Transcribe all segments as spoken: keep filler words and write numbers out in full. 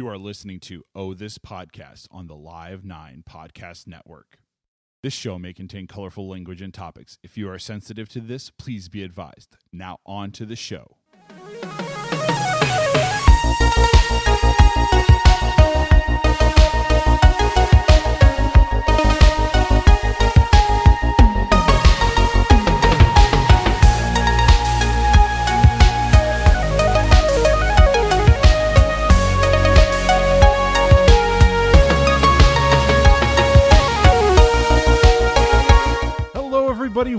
You are listening to Oh This Podcast on the Live nine Podcast Network. This show may contain colorful language and topics. If you are sensitive to this, please be advised. Now on to the show.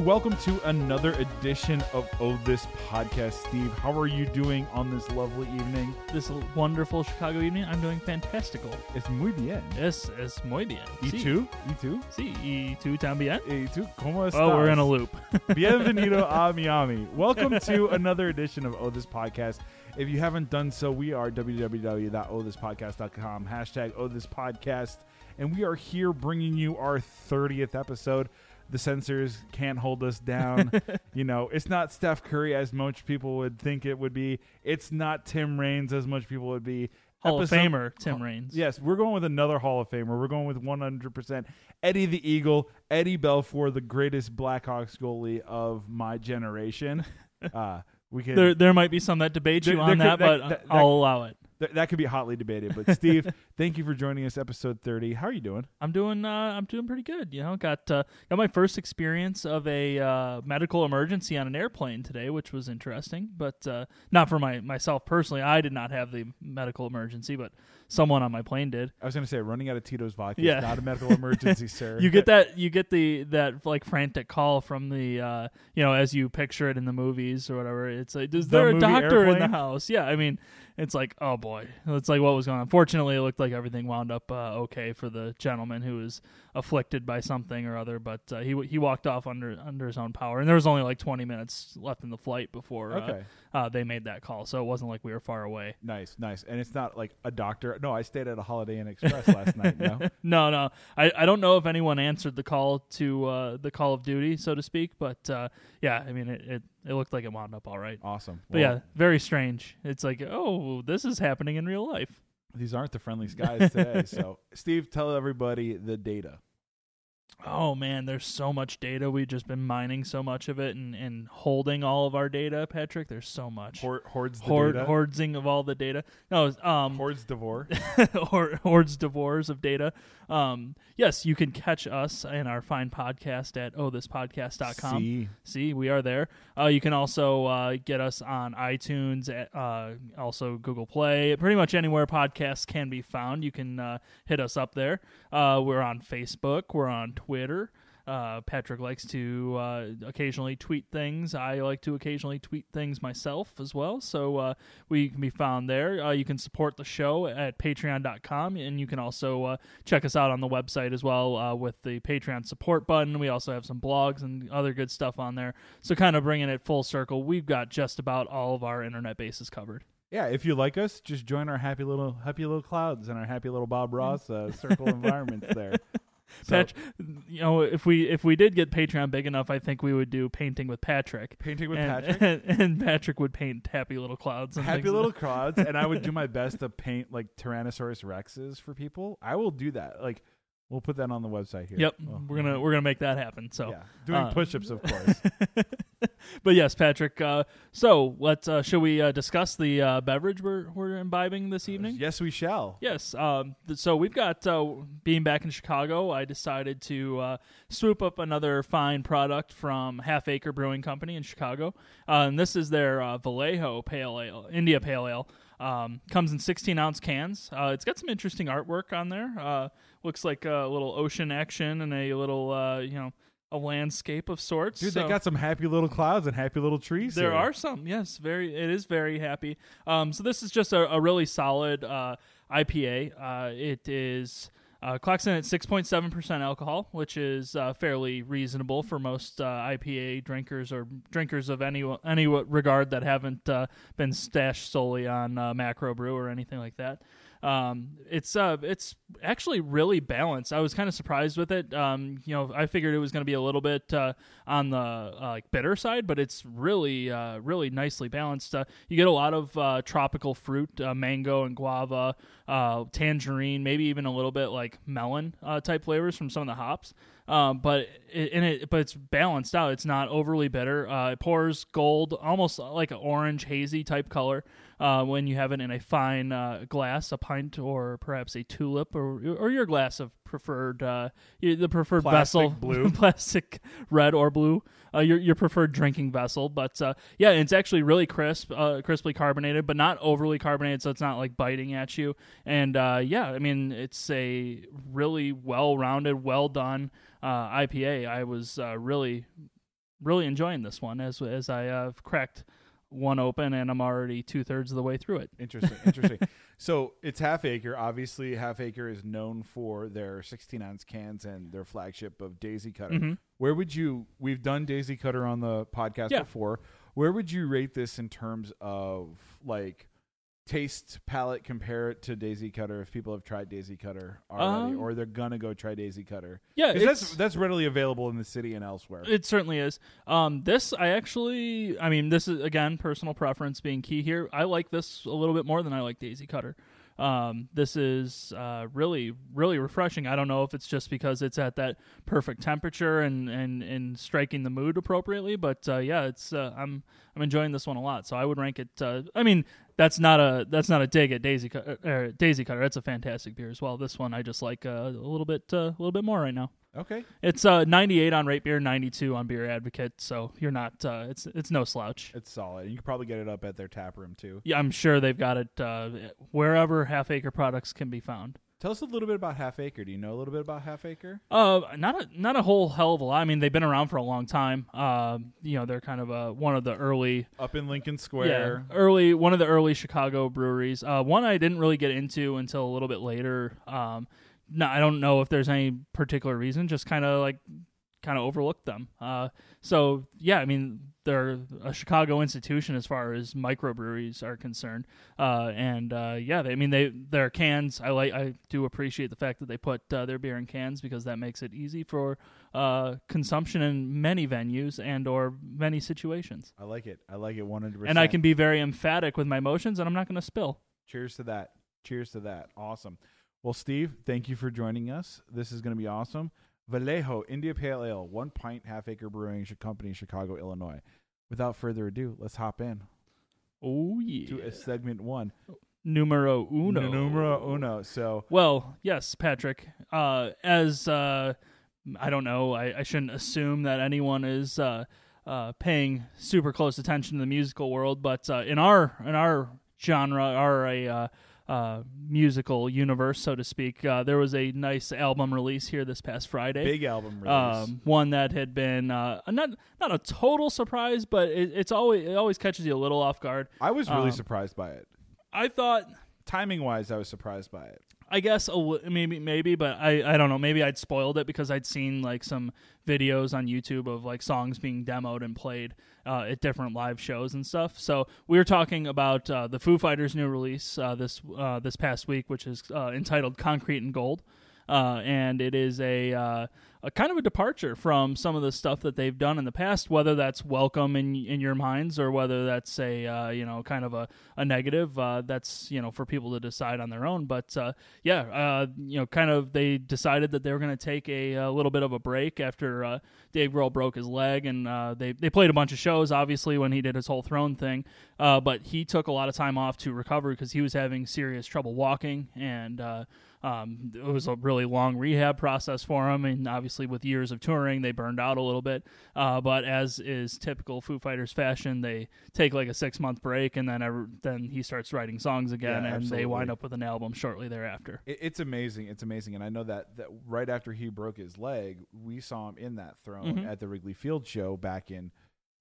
Welcome to another edition of Oh This Podcast. Steve, how are you doing on this lovely evening? This wonderful Chicago evening? I'm doing fantastical. Es muy bien. Es, es muy bien. ¿Y sí. tú? ¿Y tú? Sí. ¿Y tú también? ¿Y tú? ¿Cómo estás? Oh, we're in a loop. Bienvenido a Miami. Welcome to another edition of Oh This Podcast. If you haven't done so, we are w w w dot oh this podcast dot com, hashtag Oh This Podcast, and we are here bringing you our thirtieth episode. The sensors can't hold us down. You know, it's not Steph Curry as much people would think it would be. It's not Tim Raines as much people would be. Hall Episode- of Famer Tim Raines. Yes, we're going with another Hall of Famer. We're going with one hundred percent Eddie the Eagle, Eddie Belfour, the greatest Blackhawks goalie of my generation. Uh, we could, there, there might be some that debate there, you on that, could, that, but that, I'll that, allow it. That could be hotly debated, but Steve, thank you for joining us, episode thirty. How are you doing? I'm doing, uh, I'm doing pretty good. You know, got uh, got my first experience of a uh, medical emergency on an airplane today, which was interesting, but uh, not for my myself personally. I did not have the medical emergency, but someone on my plane did. I was going to say, running out of Tito's vodka yeah. is not a medical emergency, sir. You get that, you get the that like frantic call from the, uh, you know, as you picture it in the movies or whatever. It's like, is there the a doctor airplane? in the house? Yeah, I mean, it's like, oh boy. It's like what was going on. Fortunately, it looked like everything wound up uh, okay for the gentleman who was afflicted by something or other, but uh, he he walked off under under his own power, and there was only like twenty minutes left in the flight before okay. uh, uh, they made that call, so it wasn't like we were far away. Nice, nice. And it's not like a doctor. No, I stayed at a Holiday Inn Express last night. No, no, no. I, I don't know if anyone answered the call to uh, the call of duty, so to speak, but uh, yeah, I mean, it, it, it looked like it wound up all right. Awesome. But well, yeah, very strange. It's like, oh, this is happening in real life. These aren't the friendly skies today. So, Steve, tell everybody the data. Oh, man, there's so much data. We've just been mining so much of it and, and holding all of our data, Patrick. There's so much. Hor- hordes the Hord- data. Hordsing of all the data. No, um, Hordes devore. Hor- hordes devores of data. Um, yes, you can catch us in our fine podcast at oh this podcast dot com. See, See we are there. Uh, you can also uh, get us on iTunes, at, uh, also Google Play. Pretty much anywhere podcasts can be found, you can uh, hit us up there. Uh, we're on Facebook. We're on Twitter. Twitter. Uh, Patrick likes to uh, occasionally tweet things. I like to occasionally tweet things myself as well. So uh, we can be found there. Uh, you can support the show at patreon dot com, and you can also uh, check us out on the website as well uh, with the Patreon support button. We also have some blogs and other good stuff on there. So kind of bringing it full circle, we've got just about all of our internet bases covered. Yeah, if you like us, just join our happy little happy little clouds and our happy little Bob Ross uh, circle environments there. So, Patch, you know, if we if we did get Patreon big enough, I think we would do painting with Patrick. Painting with and, Patrick, and, and Patrick would paint happy little clouds. And happy little like clouds, and I would do my best to paint like Tyrannosaurus Rexes for people. I will do that. Like, we'll put that on the website here. Yep, oh. we're gonna we're gonna make that happen. So yeah. doing uh, push-ups, of course. But yes, Patrick. Uh, so let's uh, shall we uh, discuss the uh, beverage we're we're imbibing this evening? Uh, yes, we shall. Yes. Um, th- so we've got uh, being back in Chicago. I decided to uh, swoop up another fine product from Half Acre Brewing Company in Chicago, uh, and this is their uh, Vallejo Pale Ale, India Pale Ale. Um, comes in sixteen ounce cans. Uh, it's got some interesting artwork on there. Uh, looks like a little ocean action and a little, uh, you know, a landscape of sorts. Dude, so they got some happy little clouds and happy little trees. There here. are some, yes. Very, it is very happy. Um, so this is just a, a really solid uh, I P A. Uh, it is uh, clocks in at six point seven percent alcohol, which is uh, fairly reasonable for most uh, I P A drinkers or drinkers of any any regard that haven't uh, been stashed solely on uh, macro brew or anything like that. Um, it's uh, it's actually really balanced. I was kind of surprised with it. Um, you know, I figured it was going to be a little bit uh, on the uh, like bitter side, but it's really, uh, really nicely balanced. Uh, you get a lot of uh, tropical fruit, uh, mango and guava, uh, tangerine, maybe even a little bit like melon uh, type flavors from some of the hops. Um, but it, and it, but it's balanced out. It's not overly bitter. Uh, it pours gold, almost like an orange hazy type color. Uh, when you have it in a fine uh, glass, a pint, or perhaps a tulip, or or your glass of preferred, uh, the preferred plastic vessel, blue, plastic red or blue, uh, your your preferred drinking vessel. But uh, yeah, it's actually really crisp, uh, crisply carbonated, but not overly carbonated, so it's not like biting at you. And uh, yeah, I mean, it's a really well-rounded, well-done uh, I P A. I was uh, really, really enjoying this one as as I have uh, cracked one open, and I'm already two thirds of the way through it. Interesting, interesting. So it's Half Acre. Obviously, Half Acre is known for their sixteen ounce cans and their flagship of Daisy Cutter. Mm-hmm. Where would you? We've done Daisy Cutter on the podcast yeah. before. Where would you rate this in terms of like taste, palate? Compare it to Daisy Cutter if people have tried Daisy Cutter already, um, or they're gonna go try Daisy Cutter. Yeah, that's that's readily available in the city and elsewhere. It certainly is. Um, this I actually, I mean, this is again personal preference being key here. I like this a little bit more than I like Daisy Cutter. Um, this is uh, really, really refreshing. I don't know if it's just because it's at that perfect temperature and, and, and striking the mood appropriately, but uh, yeah, it's uh, I'm I'm enjoying this one a lot. So I would rank it. Uh, I mean, that's not a that's not a dig at Daisy Cutter, uh, Daisy Cutter. That's a fantastic beer as well. This one I just like uh, a little bit uh, a little bit more right now. Okay, it's uh, ninety-eight on Rate Beer, ninety-two on Beer Advocate. So you're not. Uh, it's it's no slouch. It's solid. You could probably get it up at their tap room too. Yeah, I'm sure they've got it uh, wherever Half Acre products can be found. Tell us a little bit about Half Acre. Do you know a little bit about Half Acre? Uh, not a not a whole hell of a lot. I mean, they've been around for a long time. Uh, you know, they're kind of a, one of the early up in Lincoln Square. Yeah, early one of the early Chicago breweries. Uh, one I didn't really get into until a little bit later. Um. No, I don't know if there's any particular reason, just kind of like kind of overlooked them. Uh, so, yeah, I mean, they're a Chicago institution as far as microbreweries are concerned. Uh, and, uh, yeah, they, I mean, they their cans, I like. I do appreciate the fact that they put uh, their beer in cans because that makes it easy for uh, consumption in many venues and or many situations. I like it. I like it one hundred percent. And I can be very emphatic with my motions, and I'm not going to spill. Cheers to that. Cheers to that. Awesome. Well, Steve, thank you for joining us. This is going to be awesome. Vallejo India Pale Ale, one pint, Half Acre Brewing Company, Chicago, Illinois. Without further ado, let's hop in. Oh yeah, to a segment one, numero uno, numero uno. So, well, yes, Patrick. Uh, as uh, I don't know, I, I shouldn't assume that anyone is uh, uh, paying super close attention to the musical world, but uh, in our in our genre, our a uh, Uh, musical universe, so to speak. Uh, there was a nice album release here this past Friday. Big album release. Um, one that had been uh, not not a total surprise, but it, it's always it always catches you a little off guard. I was really um, surprised by it. I thought timing wise, I was surprised by it. I guess a, maybe maybe, but I I don't know. Maybe I'd spoiled it because I'd seen like some videos on YouTube of like songs being demoed and played uh, at different live shows and stuff. So we were talking about uh, the Foo Fighters' new release uh, this uh, this past week, which is uh, entitled "Concrete and Gold," uh, and it is a, uh, a kind of a departure from some of the stuff that they've done in the past. Whether that's welcome in in your minds or whether that's a uh, you know kind of a a negative, uh, that's you know for people to decide on their own. But uh, yeah, uh, you know, kind of they decided that they were going to take a, a little bit of a break after. Uh, Dave Grohl broke his leg, and uh, they they played a bunch of shows, obviously, when he did his whole Throne thing. Uh, but he took a lot of time off to recover because he was having serious trouble walking, and uh, um, it was a really long rehab process for him. And obviously, with years of touring, they burned out a little bit. Uh, but as is typical Foo Fighters fashion, they take like a six month break, and then every, then he starts writing songs again, yeah, and absolutely. They wind up with an album shortly thereafter. It, it's amazing, it's amazing, and I know that that right after he broke his leg, we saw him in that Throne. Mm-hmm. At the Wrigley Field show back in,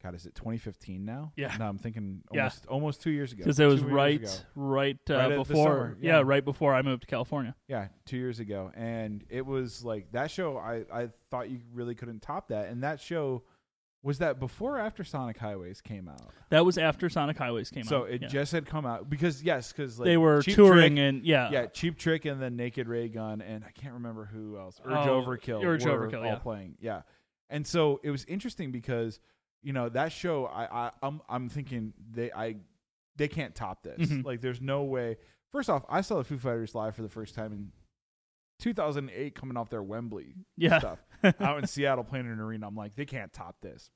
God, is it twenty fifteen now? Yeah. No, I'm thinking almost, yeah. almost two years ago. Because it was right, right, uh, right before, yeah. yeah, right before I moved to California. Yeah, two years ago, and it was like that show. I, I thought you really couldn't top that, and that show Was that before or after Sonic Highways came out? That was after Sonic Highways came so out. So it yeah. just had come out. Because, yes, because like, they were Cheap touring Trick, and, yeah. Yeah, Cheap Trick and then Naked Ray Gun, and I can't remember who else. Urge oh, Overkill. Urge were Overkill, all yeah. playing, yeah. And so it was interesting because, you know, that show, I, I, I'm I'm thinking they I they can't top this. Mm-hmm. Like, there's no way. First off, I saw the Foo Fighters live for the first time in two thousand eight coming off their Wembley yeah. stuff out in Seattle playing in an arena. I'm like, they can't top this.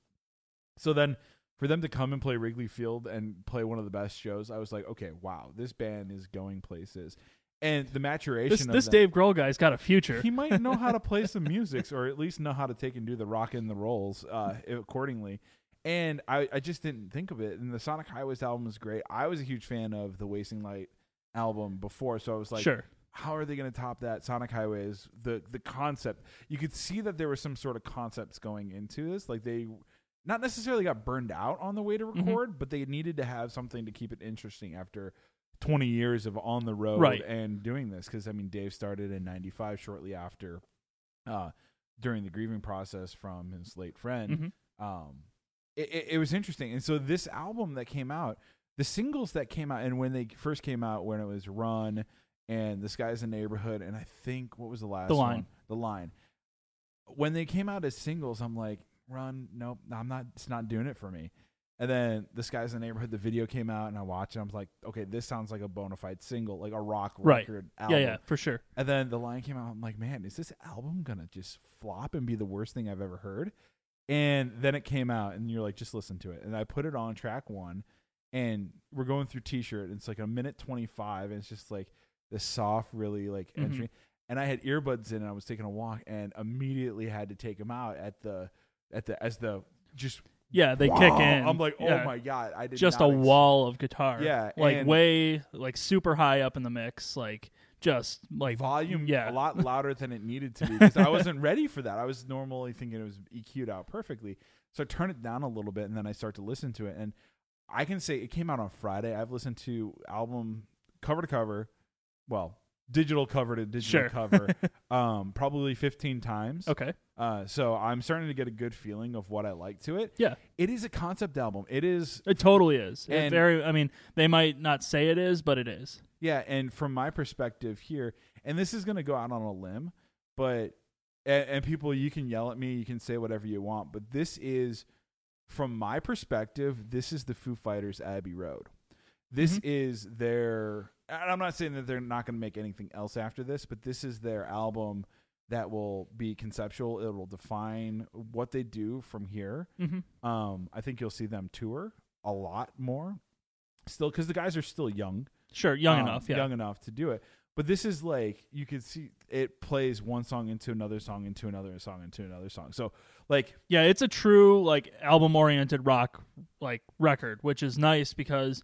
So then for them to come and play Wrigley Field and play one of the best shows, I was like, okay, wow, this band is going places. And the maturation this, of this them, Dave Grohl guy's got a future. He might know how to play some music, or at least know how to take and do the rock and the rolls uh, accordingly. And I, I just didn't think of it. And the Sonic Highways album is great. I was a huge fan of the Wasting Light album before, so I was like, sure. How are they going to top that? Sonic Highways, the the concept. You could see that there was some sort of concepts going into this. Like they not necessarily got burned out on the way to record, mm-hmm. but they needed to have something to keep it interesting after twenty years of on the road right. and doing this. Because, I mean, Dave started in ninety-five shortly after uh, during the grieving process from his late friend. Mm-hmm. Um, it, it, it was interesting. And so this album that came out, the singles that came out, and when they first came out, when it was Run – and This Guy's a Neighborhood, and I think, what was the last one? The Line. One? The Line. When they came out as singles, I'm like, Run, nope, I'm not, it's not doing it for me. And then This Guy's a Neighborhood, the video came out, and I watched it, I'm like, okay, this sounds like a bona fide single, like a rock right. record album. Yeah, yeah, for sure. And then The Line came out, I'm like, man, is this album going to just flop and be the worst thing I've ever heard? And then it came out, and you're like, just listen to it. And I put it on track one, and we're going through T-Shirt, and it's like a minute twenty-five, and it's just like, the soft, really like entry, mm-hmm. and I had earbuds in, and I was taking a walk, and immediately had to take them out at the, at the as the just yeah they wow. kick in. I'm like, oh yeah. my god, I did just not a ex- wall of guitar, yeah, like way like super high up in the mix, like just like volume, yeah. a lot louder than it needed to be because I wasn't ready for that. I was normally thinking it was E Q'd out perfectly, so I turn it down a little bit, and then I start to listen to it, and I can say it came out on Friday. I've listened to album cover to cover. Well, digital cover to digital sure. cover, um, probably fifteen times. Okay. Uh, so I'm starting to get a good feeling of what I like to it. Yeah. It is a concept album. It is. It totally is. And it very. I mean, they might not say it is, but it is. Yeah. And from my perspective here, and this is going to go out on a limb, but, and, and people, you can yell at me, you can say whatever you want, but this is, from my perspective, this is the Foo Fighters' Abbey Road. This mm-hmm. is their... And I'm not saying that they're not going to make anything else after this, but this is their album that will be conceptual. It will define what they do from here. Mm-hmm. Um, I think you'll see them tour a lot more still because the guys are still young. Sure, young um, enough. Yeah. Young enough to do it. But this is like, you can see it plays one song into another song, into another song, into another song. So like, yeah, it's a true like album oriented rock like record, which is nice because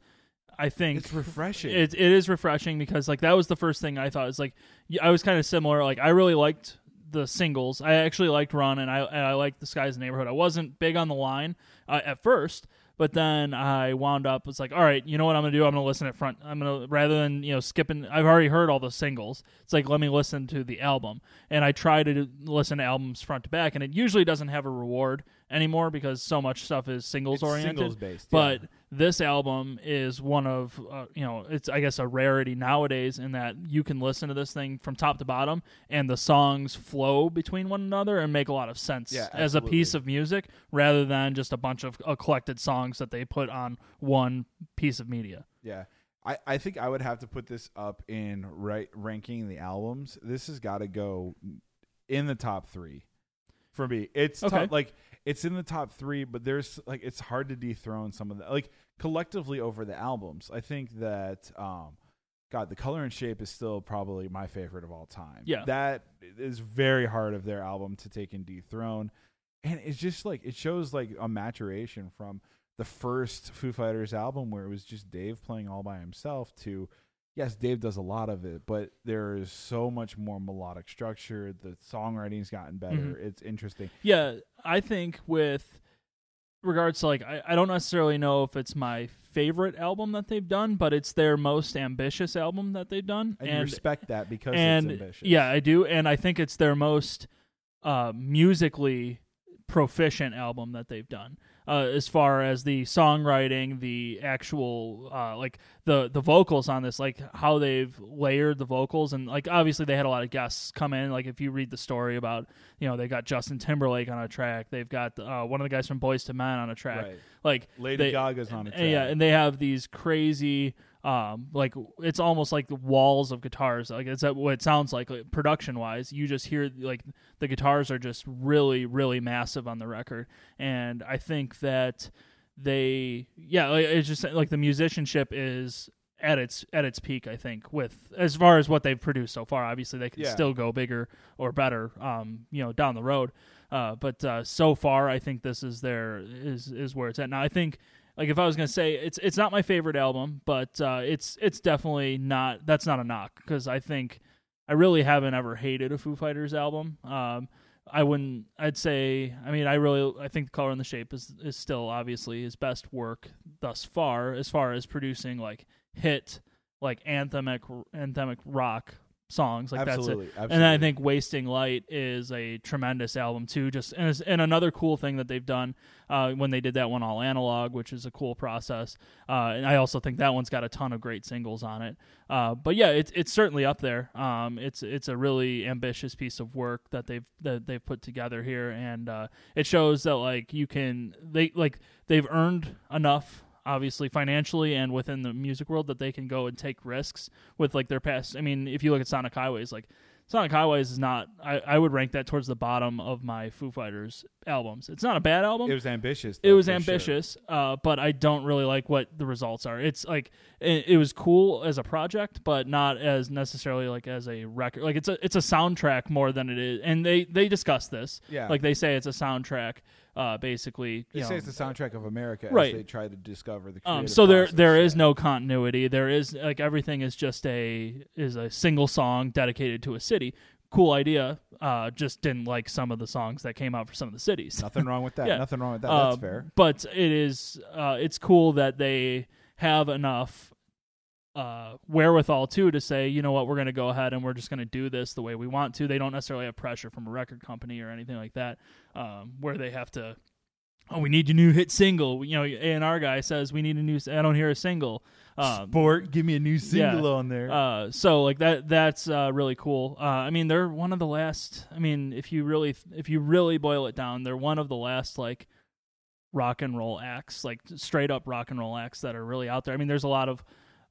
I think it's refreshing. It, it is refreshing because like that was the first thing I thought is like I was kind of similar. Like I really liked the singles. I actually liked Run and I and I liked The Sky's Neighborhood. I wasn't big on The Line uh, at first, but then I wound up was like, all right, you know what I'm gonna do? I'm gonna listen at front. I'm gonna rather than you know skipping. I've already heard all the singles. It's like let me listen to the album. And I try to listen to albums front to back, and it usually doesn't have a reward anymore because so much stuff is singles oriented. Singles based, yeah. But this album is one of, uh, you know, it's, I guess, a rarity nowadays in that you can listen to this thing from top to bottom and the songs flow between one another and make a lot of sense yeah, as a piece of music rather than just a bunch of uh, collected songs that they put on one piece of media. Yeah. I, I think I would have to put this up in right ranking the albums. This has got to go in the top three for me. It's okay. top, like... It's in the top three, but there's like it's hard to dethrone some of the like collectively over the albums. I think that um, God, The Color and Shape is still probably my favorite of all time. Yeah, that is very hard of their album to take and dethrone, and it's just like it shows like a maturation from the first Foo Fighters album where it was just Dave playing all by himself to yes, Dave does a lot of it, but there is so much more melodic structure. The songwriting's gotten better. Mm-hmm. It's interesting. Yeah. I think with regards to like, I, I don't necessarily know if it's my favorite album that they've done, but it's their most ambitious album that they've done. And, and you respect that because and, it's ambitious. Yeah, I do. And I think it's their most uh, musically proficient album that they've done, uh, as far as the songwriting, the actual uh, like the the vocals on this, like how they've layered the vocals, and like obviously they had a lot of guests come in. Like if you read the story about, you know, they got Justin Timberlake on a track, they've got uh, one of the guys from Boyz Two Men on a track, right. like Lady they, Gaga's on a track, yeah, and they have these crazy. Um, like it's almost like the walls of guitars. Like it's what it sounds like, like production wise. You just hear like the guitars are just really, really massive on the record. And I think that they, yeah, it's just like the musicianship is at its at its peak. I think with as far as what they've produced so far. Obviously, they can yeah. still go bigger or better. Um, you know, down the road. Uh, but uh, so far, I think this is their is is where it's at now. I think. Like if I was gonna say it's it's not my favorite album, but uh, it's it's definitely not. That's not a knock because I think I really haven't ever hated a Foo Fighters album. Um, I wouldn't. I'd say. I mean, I really. I think The Color and the Shape is is still obviously his best work thus far, as far as producing like hit, like anthemic anthemic rock songs. Like absolutely, that's it. Absolutely. And I think Wasting Light is a tremendous album too. Just and, and another cool thing that they've done uh, when they did that one all analog, which is a cool process. Uh, and I also think that one's got a ton of great singles on it. Uh, but yeah, it's it's certainly up there. Um, it's it's a really ambitious piece of work that they've that they've put together here, and uh, it shows that like you can they like they've earned enough. Obviously financially and within the music world that they can go and take risks with like their past. I mean, if you look at Sonic Highways, like Sonic Highways is not, I, I would rank that towards the bottom of my Foo Fighters albums. It's not a bad album. It was ambitious. Though, it was ambitious, sure. uh, but I don't really like what the results are. It's like, it, it was cool as a project, but not as necessarily like as a record. Like it's a, it's a soundtrack more than it is. And they, they discuss this. Yeah. Like they say it's a soundtrack. Uh, basically, they you say know, it's the soundtrack of America. Right. As they try to discover the. Um, so there, process. there is no continuity. There is like everything is just a is a single song dedicated to a city. Cool idea. Uh, just didn't like some of the songs that came out for some of the cities. Nothing wrong with that. yeah. Nothing wrong with that. Uh, That's fair. But it is. Uh, it's cool that they have enough. Uh, wherewithal too to say, you know what, we're going to go ahead and we're just going to do this the way we want to. They don't necessarily have pressure from a record company or anything like that, um, where they have to, oh, we need a new hit single. You know, A and R guy says we need a new. I don't hear a single. Um, Sport, give me a new single yeah. on there. Uh, so like that, that's uh, really cool. Uh, I mean, they're one of the last. I mean, if you really, if you really boil it down, they're one of the last like rock and roll acts, like straight up rock and roll acts that are really out there. I mean, there's a lot of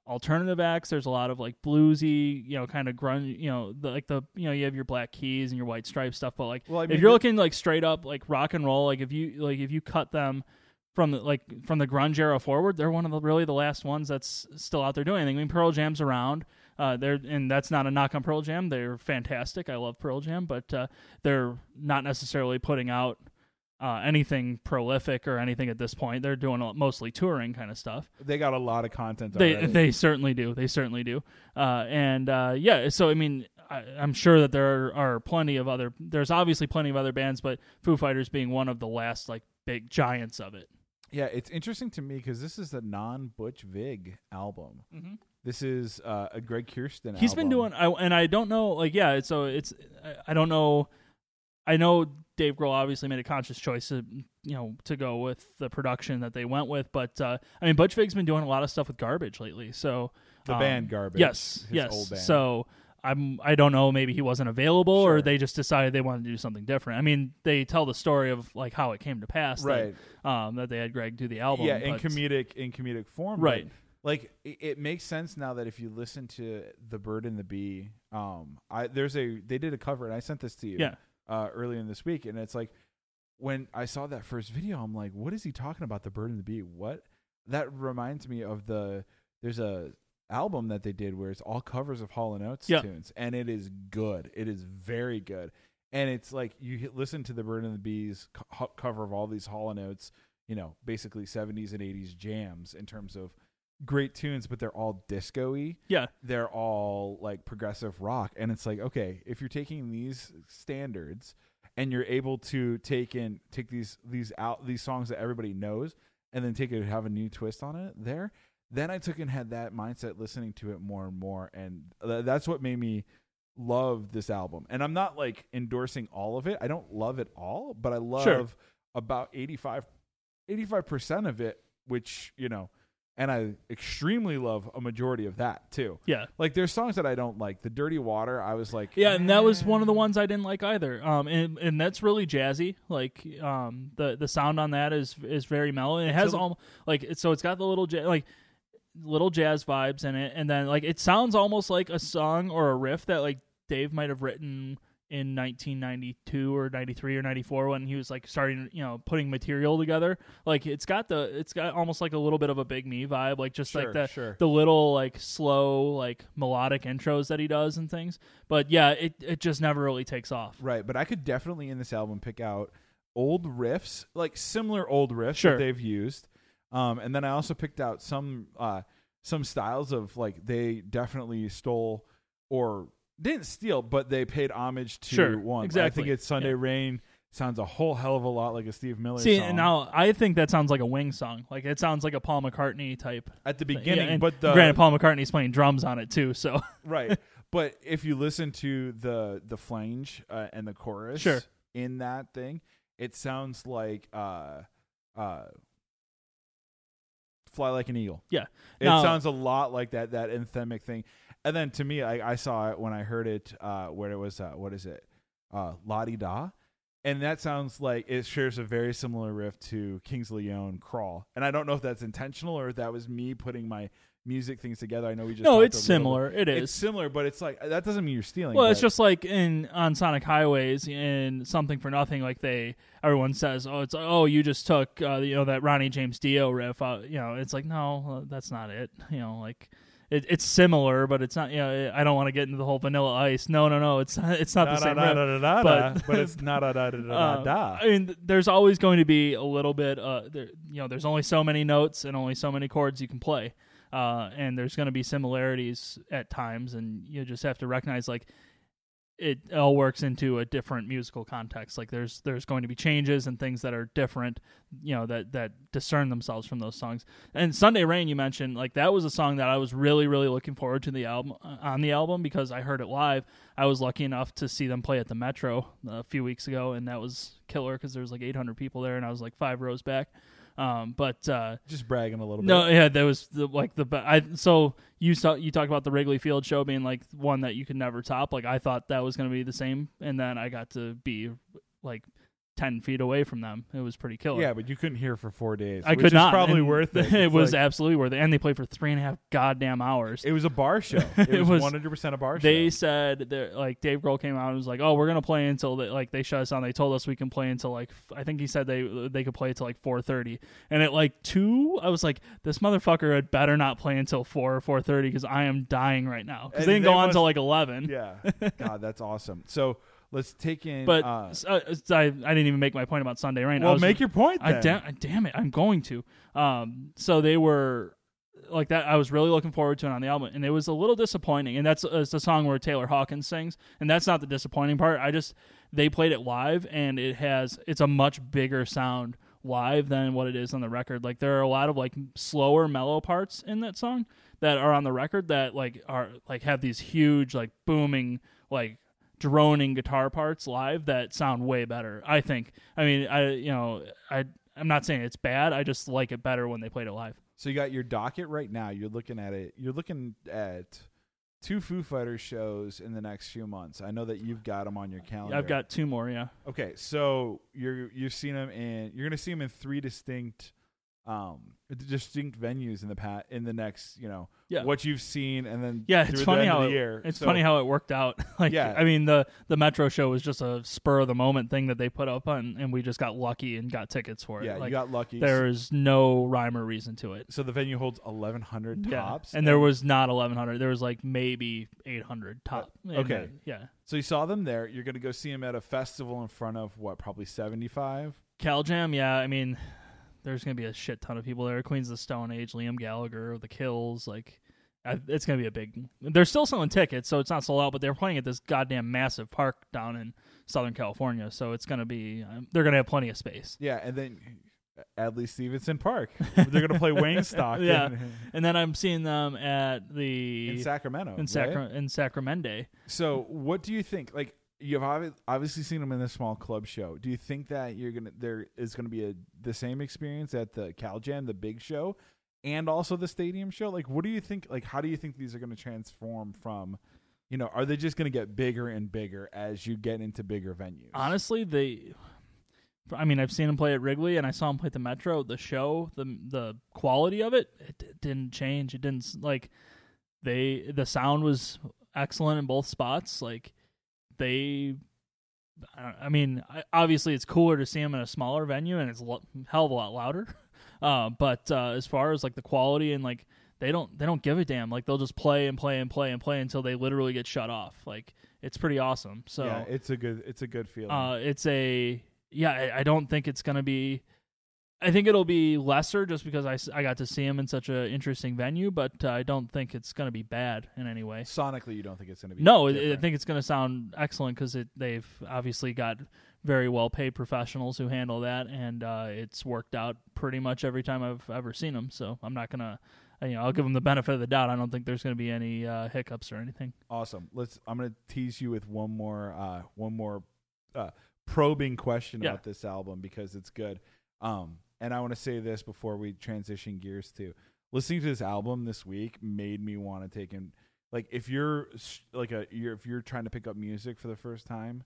alternative acts, there's a lot of like bluesy, you know, kind of grunge, you know, the, like the, you know, you have your Black Keys and your White Stripes stuff, but like well, I mean, if you're looking like straight up like rock and roll, like if you like if you cut them from the like from the grunge era forward, they're one of the really the last ones that's still out there doing anything. I mean, Pearl Jam's around, uh, they're and that's not a knock on Pearl Jam, they're fantastic. I love Pearl Jam, but uh, they're not necessarily putting out. Uh, anything prolific or anything at this point. They're doing a, mostly touring kind of stuff. They got a lot of content. They already. they certainly do. They certainly do. Uh, and uh, yeah, so I mean, I, I'm sure that there are plenty of other. There's obviously plenty of other bands, but Foo Fighters being one of the last like big giants of it. Yeah, it's interesting to me because this is a non-Butch Vig album. Mm-hmm. This is uh, a Greg Kurstin. He's album. been doing, I, and I don't know. Like, yeah, so it's I, I don't know. I know Dave Grohl obviously made a conscious choice to, you know, to go with the production that they went with, but uh, I mean, Butch Vig's been doing a lot of stuff with Garbage lately. So the um, band Garbage, yes, his yes. Old band. So I'm, I don't know, maybe he wasn't available, sure. or they just decided they wanted to do something different. I mean, they tell the story of like how it came to pass, right? That, um, that they had Greg do the album, yeah, in comedic in comedic form, right? But, like it, it makes sense now that if you listen to The Bird and the Bee, um, I there's a they did a cover and I sent this to you, yeah. Uh, earlier in this week, and it's like when I saw that first video, I'm like, "What is he talking about? The Bird and the Bee? What?" That reminds me of the there's a album that they did where it's all covers of Hall and Oates yep. tunes, and it is good. It is very good, and it's like you listen to the Bird and the Bee's co- cover of all these Hall and Oates, you know, basically seventies and eighties jams in terms of great tunes, but they're all disco-y. Yeah. They're all like progressive rock. And it's like, okay, if you're taking these standards and you're able to take in take these these out these songs that everybody knows and then take it have a new twist on it there, then I took and had that mindset listening to it more and more. And th- that's what made me love this album. And I'm not like endorsing all of it. I don't love it all, but I love sure. about eighty-five percent of it, which, you know, and I extremely love a majority of that too. Yeah. Like there's songs that I don't like. The Dirty Water, I was like, yeah. And that was one of the ones I didn't like either. Um, and, and that's really jazzy. Like, um, the, the sound on that is, is very mellow. And it has all like, so it's got the little, ja- like little jazz vibes in it. And then like, it sounds almost like a song or a riff that like Dave might've written in nineteen ninety-two or ninety-three or ninety-four when he was like starting, you know, putting material together. Like it's got the, it's got almost like a little bit of a Big Me vibe, like just sure, like the, sure. the little like slow, like melodic intros that he does and things. But yeah, it, it just never really takes off. Right. But I could definitely in this album pick out old riffs, like similar old riffs sure. that they've used. Um, and then I also picked out some, uh, some styles of like, they definitely stole or didn't steal, but they paid homage to sure, one. Exactly. Like I think it's Sunday yeah. Rain sounds a whole hell of a lot like a Steve Miller See, song. See, and now I think that sounds like a Wings song. Like it sounds like a Paul McCartney type at the beginning, yeah, but the, granted Paul McCartney's playing drums on it too. So right, but if you listen to the the flange uh, and the chorus sure. in that thing, it sounds like uh, uh, Fly Like an Eagle. Yeah, it now, sounds a lot like that that anthemic thing. And then to me, I, I saw it when I heard it, uh, where it was, uh, what is it? Uh, La-di-da. And that sounds like it shares a very similar riff to King's Leon Crawl. And I don't know if that's intentional or if that was me putting my music things together. I know we just. No, it's similar. Bit. It is. It's similar, but it's like, that doesn't mean you're stealing. Well, it's just like in on Sonic Highways in Something for Nothing, like they, everyone says, oh, it's, oh, you just took, uh, you know, that Ronnie James Dio riff out. You know, it's like, no, that's not it. You know, like. It, it's similar, but it's not. You know, I don't want to get into the whole Vanilla Ice. No, no, no. It's not. It's not da, the same. Da, da, da, da, but, da, but it's not. Da, da, da, da, da. Uh, I mean, there's always going to be a little bit. Uh, there, you know, there's only so many notes and only so many chords you can play, uh, and there's going to be similarities at times, and you just have to recognize like it all works into a different musical context. Like there's there's going to be changes and things that are different, you know, that that discern themselves from those songs. And Sunday Rain, you mentioned, like that was a song that I was really really looking forward to the album on the album because I heard it live. I was lucky enough to see them play at the Metro a few weeks ago, and that was killer because there was like eight hundred people there, and I was like five rows back. Um, but uh, just bragging a little bit. No, yeah, that was the, like the I so you saw you talked about the Wrigley Field show being like one that you could never top. Like I thought that was going to be the same, and then I got to be like ten feet away from them. It was pretty killer. Yeah, but you couldn't hear for four days. I which could is not. Probably and worth it. It's it was like, absolutely worth it, and they played for three and a half goddamn hours. It was a bar show. It, it was one hundred percent a bar show. They said that like Dave Grohl came out and was like, "Oh, we're gonna play until they, like they shut us down." They told us we can play until like I think he said they they could play until like four thirty, and at like two, I was like, "This motherfucker had better not play until four or four thirty because I am dying right now." Because they didn't they go on until like eleven. Yeah, God, that's awesome. So. Let's take in... But uh, uh, I, I didn't even make my point about Sunday Rain. Well, was, make your point then. I da- damn it, I'm going to. Um, so they were... Like that, I was really looking forward to it on the album, and it was a little disappointing. And that's it's a song where Taylor Hawkins sings, and that's not the disappointing part. I just... They played it live, and it has... It's a much bigger sound live than what it is on the record. Like, there are a lot of, like, slower, mellow parts in that song that are on the record that, like, are like have these huge, like, booming, like... droning guitar parts live that sound way better. I think. I mean, I you know, I I'm not saying it's bad. I just like it better when they played it live. So you got your docket right now. You're looking at it. You're looking at two Foo Fighters shows in the next few months. I know that you've got them on your calendar. I've got two more. Yeah. Okay. So you're you've seen them in. You're gonna see them in three distinct, um, distinct venues in the pat in the next. You know. Yeah. What you've seen, and then yeah, it's funny how it, it's so, funny how it worked out. Like, yeah. I mean, the the Metro show was just a spur of the moment thing that they put up on, and we just got lucky and got tickets for it. Yeah, like, you got lucky. There is no rhyme or reason to it. So the venue holds eleven hundred tops, yeah. and, and there was not eleven hundred. There was like maybe eight hundred top. Uh, okay, then, yeah. So you saw them there. You're going to go see them at a festival in front of what, probably seventy five. Cal Jam, yeah. I mean. There's going to be a shit ton of people there. Queens of the Stone Age, Liam Gallagher, The Kills. Like, I, it's going to be a big... They're still selling tickets, so it's not sold out, but they're playing at this goddamn massive park down in Southern California, so it's going to be... Um, they're going to have plenty of space. Yeah, and then Adley Stevenson Park. They're gonna play Wingstop. Yeah, and, and then I'm seeing them at the in Sacramento in Sacra- right? in Sacramento. So, what do you think? Like, you've obviously seen them in the small club show. Do you think that you're gonna there is gonna be a the same experience at the Cal Jam, the big show, and also the stadium show? Like, what do you think? Like, how do you think these are gonna transform from? You know, are they just gonna get bigger and bigger as you get into bigger venues? Honestly, they. I mean, I've seen him play at Wrigley, and I saw him play at the Metro. The show, the the quality of it, it, it didn't change. It didn't like they. The sound was excellent in both spots. Like they, I, I mean, I, obviously it's cooler to see him in a smaller venue, and it's a lo- hell of a lot louder. Uh, but uh, as far as like the quality and like they don't they don't give a damn. Like they'll just play and play and play and play until they literally get shut off. Like it's pretty awesome. So yeah, it's a good it's a good feeling. Uh, it's a Yeah, I, I don't think it's going to be... I think it'll be lesser just because I, I got to see him in such an interesting venue, but uh, I don't think it's going to be bad in any way. Sonically, you don't think it's going to be No, different. I think it's going to sound excellent because they've obviously got very well-paid professionals who handle that, and uh, it's worked out pretty much every time I've ever seen them, so I'm not going to... You know, I'll give them the benefit of the doubt. I don't think there's going to be any uh, hiccups or anything. Awesome. Let's. I'm going to tease you with one more... Uh, one more uh, probing question yeah. about this album because it's good. Um, and I want to say this before we transition gears to listening to this album this week made me want to take in, like, if you're like a, you're, if you're trying to pick up music for the first time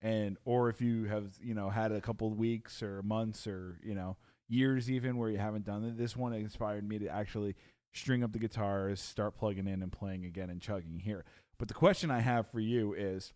and, or if you have, you know, had a couple of weeks or months or, you know, years even where you haven't done it, this one inspired me to actually string up the guitars, start plugging in and playing again and chugging here. But the question I have for you is,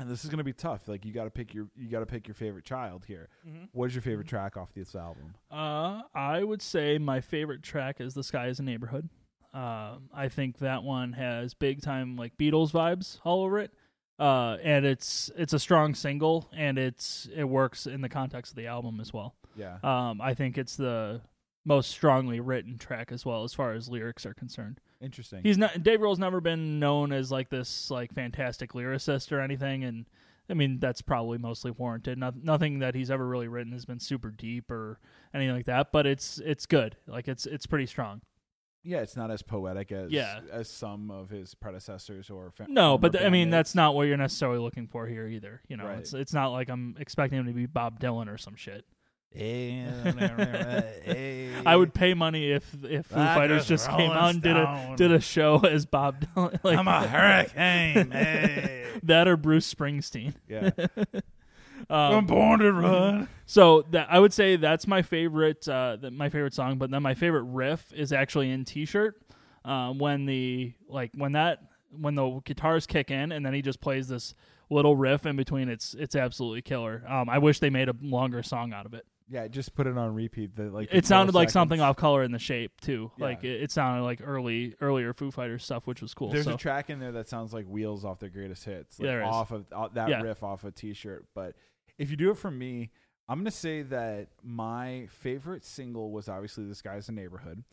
and this is going to be tough. Like you got to pick your you got to pick your favorite child here. Mm-hmm. What is your favorite track off this album? Uh, I would say my favorite track is "The Sky Is a Neighborhood." Um, I think that one has big time like Beatles vibes all over it, uh, and it's it's a strong single, and it's it works in the context of the album as well. Yeah, um, I think it's the most strongly written track as well as far as lyrics are concerned. Interesting. He's not Dave Grohl's never been known as like this like fantastic lyricist or anything, and I mean that's probably mostly warranted. Not, nothing that he's ever really written has been super deep or anything like that, but it's it's good. Like it's it's pretty strong. Yeah, it's not as poetic as yeah. as some of his predecessors or fam- no, but th- I mean that's not what you're necessarily looking for here either. You know, right. it's it's not like I'm expecting him to be Bob Dylan or some shit. I would pay money if if Foo I Fighters just, just came out and did a did a show as Bob Dylan. Like, I'm a hurricane. Hey. That or Bruce Springsteen. Yeah, um, I'm born to run. So that, I would say that's my favorite uh, the, my favorite song. But then my favorite riff is actually in T-Shirt. Uh, when the like when that when the guitars kick in and then he just plays this little riff in between. It's it's absolutely killer. Um, I wish they made a longer song out of it. Yeah, just put it on repeat. The, like the it sounded like seconds. Something off Color in the Shape too. Yeah. Like it, it sounded like early, earlier Foo Fighters stuff, which was cool. There's so. a track in there that sounds like Wheels off their greatest hits, like there off is. of uh, that yeah. riff off a T-Shirt. But if you do it for me, I'm gonna say that my favorite single was obviously "The Sky Is a Neighborhood,"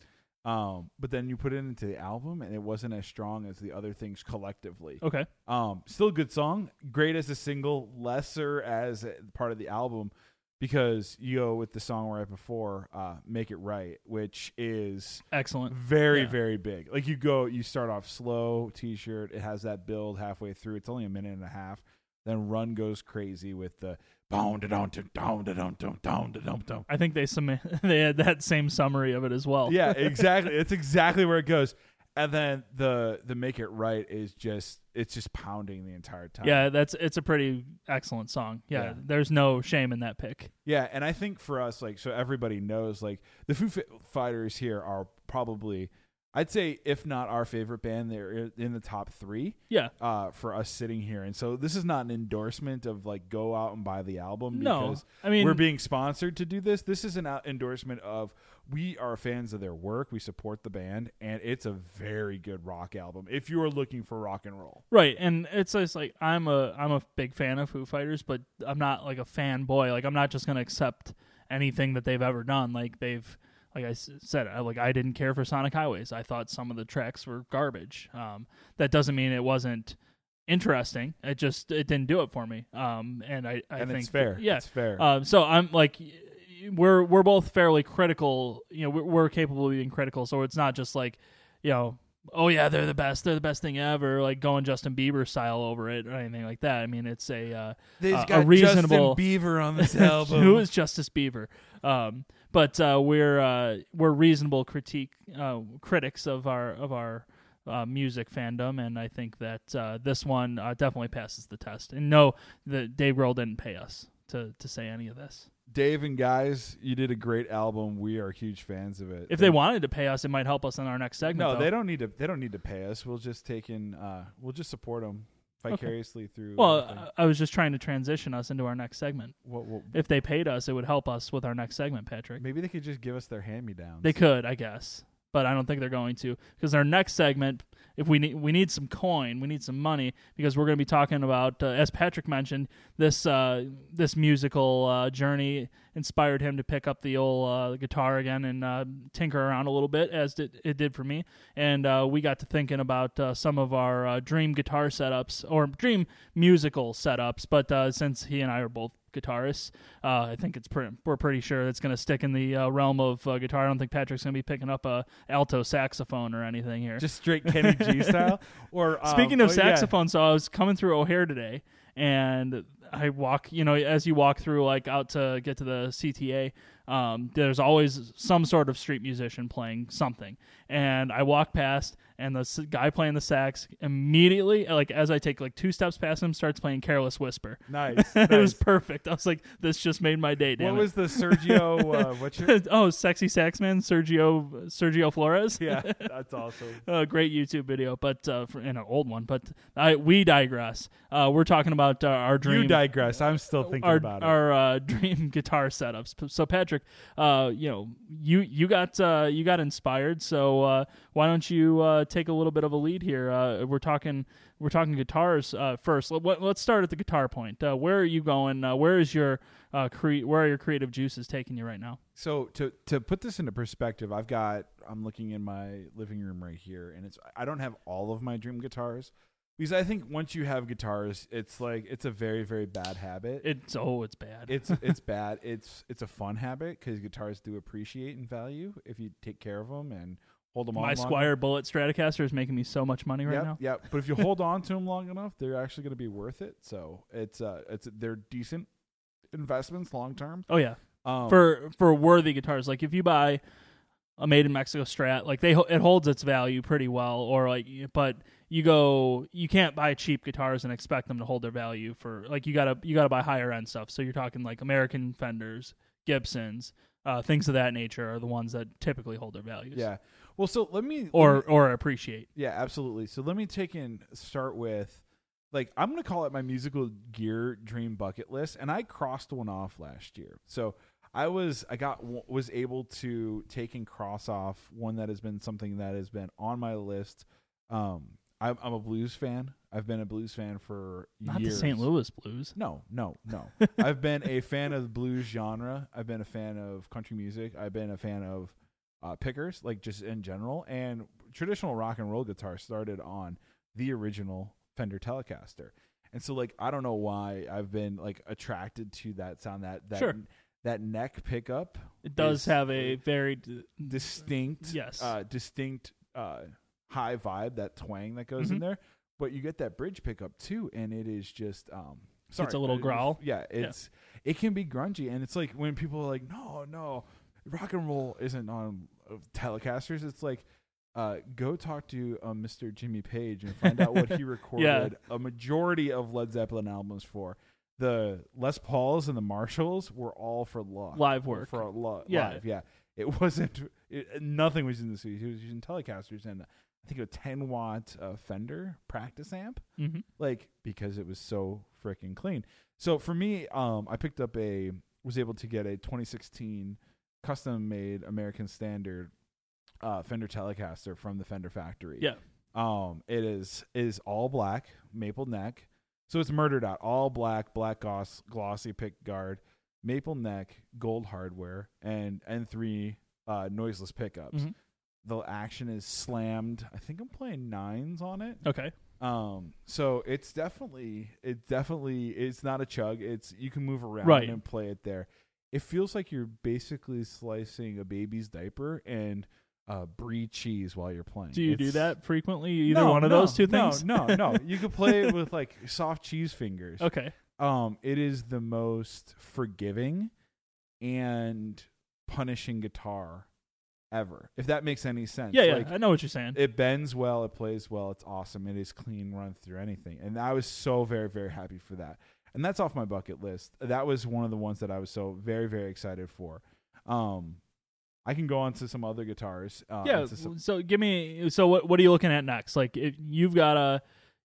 um, but then you put it into the album, and it wasn't as strong as the other things collectively. Okay, um, still a good song, great as a single, lesser as part of the album. Because you go with the song right before, uh, Make It Right, which is excellent. Very, yeah. very big. Like you go, you start off slow, T-Shirt. It has that build halfway through. It's only a minute and a half. Then Run goes crazy with the down, down, down, down, down, down. I think they sum- they had that same summary of it as well. Yeah, exactly. It's exactly where it goes. And then the the Make It Right is just it's just pounding the entire time. Yeah, that's it's a pretty excellent song. Yeah, yeah. There's no shame in that pick. Yeah, and I think for us, like, so everybody knows, like, the Foo Fighters here are probably, I'd say, if not our favorite band, they're in the top three. Yeah, uh, for us sitting here, and so this is not an endorsement of like go out and buy the album. Because no, I mean we're being sponsored to do this. This is an endorsement of. We are fans of their work. We support the band, and it's a very good rock album if you are looking for rock and roll. Right, and it's just like I'm a I'm a big fan of Foo Fighters, but I'm not like a fanboy. Like I'm not just gonna accept anything that they've ever done. Like they've, like I said, I, like I didn't care for Sonic Highways. I thought some of the tracks were garbage. Um, that doesn't mean it wasn't interesting. It just it didn't do it for me. Um, and I, I and think it's fair. Yeah, it's fair. Um, so I'm like. we're we're both fairly critical. You know, we're, we're capable of being critical, so it's not just like, you know, oh yeah, they're the best, they're the best thing ever, like going Justin Bieber style over it or anything like that. I mean, it's a uh, they've uh, got a reasonable Justin Bieber on this album. Who is Justice Bieber? Um, but uh, we're uh, we're reasonable critique uh, critics of our of our. Uh, music fandom, and I think that uh, this one uh, definitely passes the test. And no, the Dave Grohl didn't pay us to to say any of this. Dave and guys, you did a great album. We are huge fans of it. If they, they wanted to pay us, it might help us in our next segment. No, though. they don't need to. They don't need to pay us. We'll just take in. Uh, we'll just support them vicariously okay. through. Well, everything. I was just trying to transition us into our next segment. What, what, if they paid us, it would help us with our next segment, Patrick. Maybe they could just give us their hand-me-downs. They could, I guess. But I don't think they're going to, because our next segment, if we need, we need some coin, we need some money, because we're going to be talking about, uh, as Patrick mentioned, this uh, this musical uh, journey inspired him to pick up the old uh, guitar again and uh, tinker around a little bit, as did, it did for me. And uh, we got to thinking about uh, some of our uh, dream guitar setups or dream musical setups. But uh, since he and I are both guitarists, uh, I think it's pretty, we're pretty sure that's going to stick in the uh, realm of uh, guitar. I don't think Patrick's going to be picking up a alto saxophone or anything here. Just straight Kenny G style. Or um, speaking of oh, saxophone, yeah. So I was coming through O'Hare today, and I walk, you know, as you walk through, like out to get to the C T A, um, there's always some sort of street musician playing something, and I walk past, and the guy playing the sax immediately, like as I take like two steps past him, starts playing Careless Whisper. Nice. nice. It was perfect. I was like, this just made my day. Damn what it. was the Sergio? Uh, what's your? oh, sexy sax man, Sergio Sergio Flores. Yeah, that's awesome. uh, great YouTube video, but uh, for, and an old one. But I we digress. Uh, we're talking about uh, our dream. You digress. I'm still thinking our, about it. Our uh, dream guitar setups. So Patrick, uh, you know, you you got uh, you got inspired. So uh, why don't you? Uh, take a little bit of a lead here. Uh, we're talking we're talking guitars uh, first. Let, let's start at the guitar point. Uh, where are you going? Uh, where is your uh, cre- where are your creative juices taking you right now? So to to put this into perspective, I've got I'm looking in my living room right here, and it's I don't have all of my dream guitars, because I think once you have guitars, it's like it's a very very bad habit. It's oh it's bad. It's it's bad. It's it's a fun habit, because guitars do appreciate in value if you take care of them and hold them on. My Squire Bullet Stratocaster is making me so much money right yep, now. Yeah, but if you hold on to them long enough, they're actually going to be worth it. So it's uh, it's they're decent investments long term. Oh yeah, um, for for worthy guitars. Like if you buy a Made in Mexico Strat, like they it holds its value pretty well. Or like, but you go, you can't buy cheap guitars and expect them to hold their value for like you gotta you gotta buy higher end stuff. So you're talking like American Fenders, Gibsons, uh, things of that nature are the ones that typically hold their values. Yeah. Well, so let me or let me, or appreciate. Yeah, absolutely. So let me take and start with, like, I'm going to call it my musical gear dream bucket list, and I crossed one off last year. So I was I got was able to take and cross off one that has been something that has been on my list. Um, I'm, I'm a blues fan. I've been a blues fan for Not years. Not the Saint Louis blues. No, no, no. I've been a fan of the blues genre. I've been a fan of country music. I've been a fan of Uh, pickers, like just in general, and traditional rock and roll guitar started on the original Fender Telecaster, and so like I don't know why I've been like attracted to that sound. That that sure. that neck pickup. It does have a very d- distinct, yes, uh, distinct uh, high vibe, that twang that goes mm-hmm. in there. But you get that bridge pickup too, and it is just um, sorry, it's a little growl. It, yeah, it's yeah. It can be grungy, and it's like when people are like, no, no. rock and roll isn't on Telecasters. It's like, uh, go talk to um, Mister Jimmy Page and find out what he recorded yeah. a majority of Led Zeppelin albums for. The Les Pauls and the Marshalls were all for live, live work for lo- yeah. live. Yeah, it wasn't. It, nothing was in the studio. He was using Telecasters and I think a ten watt uh, Fender practice amp, mm-hmm. like because it was so freaking clean. So for me, um, I picked up a was able to get a twenty sixteen custom-made American Standard uh, Fender Telecaster from the Fender factory. Yeah, um, it is it is all black, maple neck. So it's murdered out, all black, black gloss, glossy pick guard, maple neck, gold hardware, and and three uh, noiseless pickups. Mm-hmm. The action is slammed. I think I'm playing nines on it. Okay. Um. So it's definitely it's definitely it's not a chug. It's you can move around right. and play it there. it feels like you're basically slicing a baby's diaper and uh, brie cheese while you're playing. Do you it's, do that frequently? Either no, one of no, those two things? No, no, no. You could play it with like soft cheese fingers. Okay. Um, it is the most forgiving and punishing guitar ever, if that makes any sense. Yeah, yeah, like, I know what you're saying. It bends well, it plays well, it's awesome. It is clean run through anything. And I was so very, very happy for that. And that's off my bucket list. That was one of the ones that I was so very, very excited for. Um, I can go on to some other guitars. Uh, yeah. Some- so give me. So what? What are you looking at next? Like, if you've got a,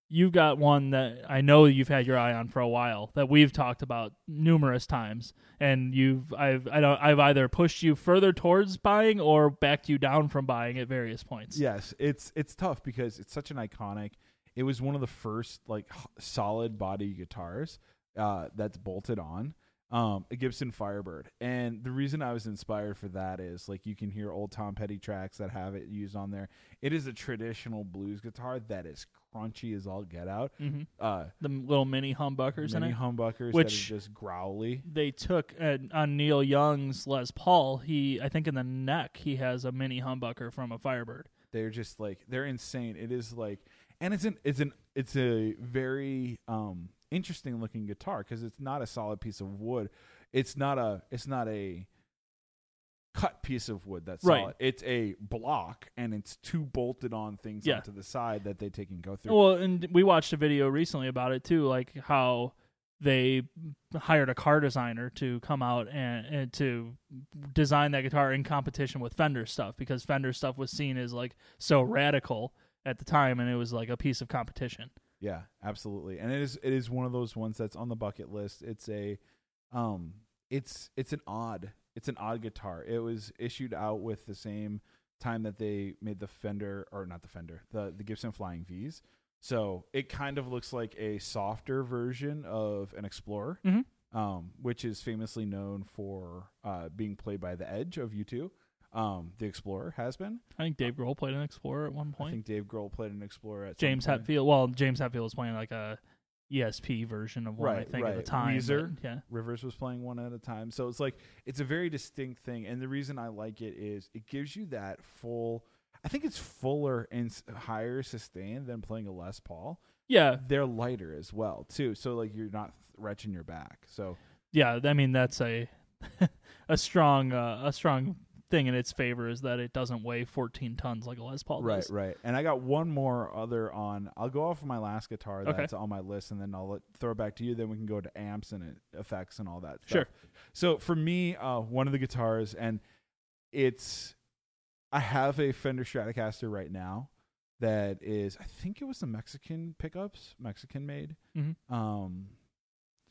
you've got one that I know you've had your eye on for a while that we've talked about numerous times, and you've I've I don't I've either pushed you further towards buying or backed you down from buying at various points. Yes, it's it's tough because it's such an iconic. It was one of the first like solid body guitars uh, that's bolted on. Um, a Gibson Firebird. And the reason I was inspired for that is like you can hear old Tom Petty tracks that have it used on there. It is a traditional blues guitar that is crunchy as all get out. Mm-hmm. Uh, the little mini humbuckers mini in it. Mini humbuckers that are just growly. They took uh, on Neil Young's Les Paul. He I think in the neck he has a mini humbucker from a Firebird. They're just like they're insane. It is like and it's an it's an it's a very um interesting looking guitar because it's not a solid piece of wood. It's not a it's not a cut piece of wood that's right. solid. It's a block and it's two bolted on things yeah. onto the side that they take and go through. Well, and we watched a video recently about it too, like how they hired a car designer to come out and, and to design that guitar in competition with Fender stuff because Fender stuff was seen as like so radical at the time and it was like a piece of competition. Yeah, absolutely. And it is it is one of those ones that's on the bucket list. It's a um it's it's an odd it's an odd guitar. It was issued out with the same time that they made the Fender or not the Fender, the, the Gibson Flying V's. So it kind of looks like a softer version of an Explorer, mm-hmm. um, which is famously known for uh, being played by the Edge of U two. Um, the Explorer has been. I think Dave Grohl played an Explorer at one point. I think Dave Grohl played an Explorer at James some point. Hetfield. Well, James Hetfield was playing like a E S P version of one, right, I think, right. at the time. Weezer, but, yeah. Rivers was playing one at a time. So it's like, it's a very distinct thing. And the reason I like it is it gives you that full, I think it's fuller and higher sustain than playing a Les Paul. Yeah. They're lighter as well, too. So like you're not retching your back. So yeah, I mean, that's a, a strong, uh, a strong, thing in its favor is that it doesn't weigh fourteen tons like a Les Paul does. Right, right. And I got one more other on. I'll go off of my last guitar that's okay. on my list, and then I'll let, throw it back to you. Then we can go to amps and effects and all that stuff. Sure. So for me, uh, one of the guitars, and it's, I have a Fender Stratocaster right now that is, I think it was the Mexican pickups, Mexican made. Mm-hmm. Um,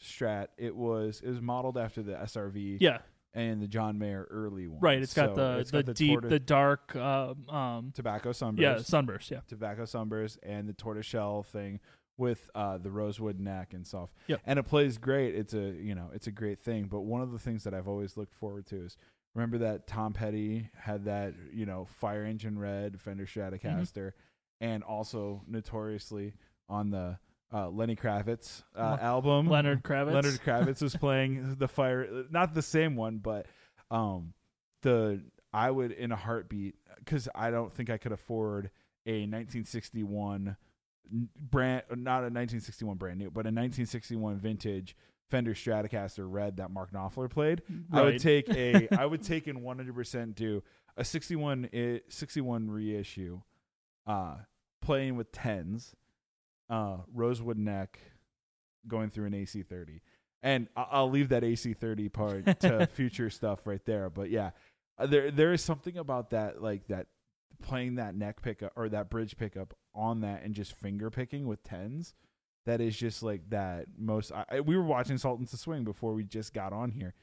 Strat. It was, it was modeled after the S R V. Yeah. And the John Mayer early one. Right, it's got so the it's got the, the deep, tortoise, the dark... Uh, um, tobacco sunburst. Yeah, sunburst, yeah. Tobacco sunburst and the tortoiseshell thing with uh, the rosewood neck and soft. Yep. And it plays great. It's a you know it's a great thing. But one of the things that I've always looked forward to is, remember that Tom Petty had that you know fire engine red Fender Stratocaster, mm-hmm. and also notoriously on the... Uh, Lenny Kravitz uh, oh, album. Leonard Kravitz. Leonard Kravitz was playing the fire, not the same one, but um, the I would in a heartbeat because I don't think I could afford a nineteen sixty-one brand, not a nineteen sixty-one brand new, but a nineteen sixty-one vintage Fender Stratocaster Red that Mark Knopfler played. Right. I would take a, I would take in one hundred percent do a sixty-one reissue, uh, playing with tens. Uh, rosewood neck going through an A C thirty. And I'll, I'll leave that A C thirty part to future stuff right there. But yeah, there there is something about that, like that playing that neck pickup or that bridge pickup on that and just finger picking with tens. That is just like that most. I, we were watching Sultans of Swing before we just got on here.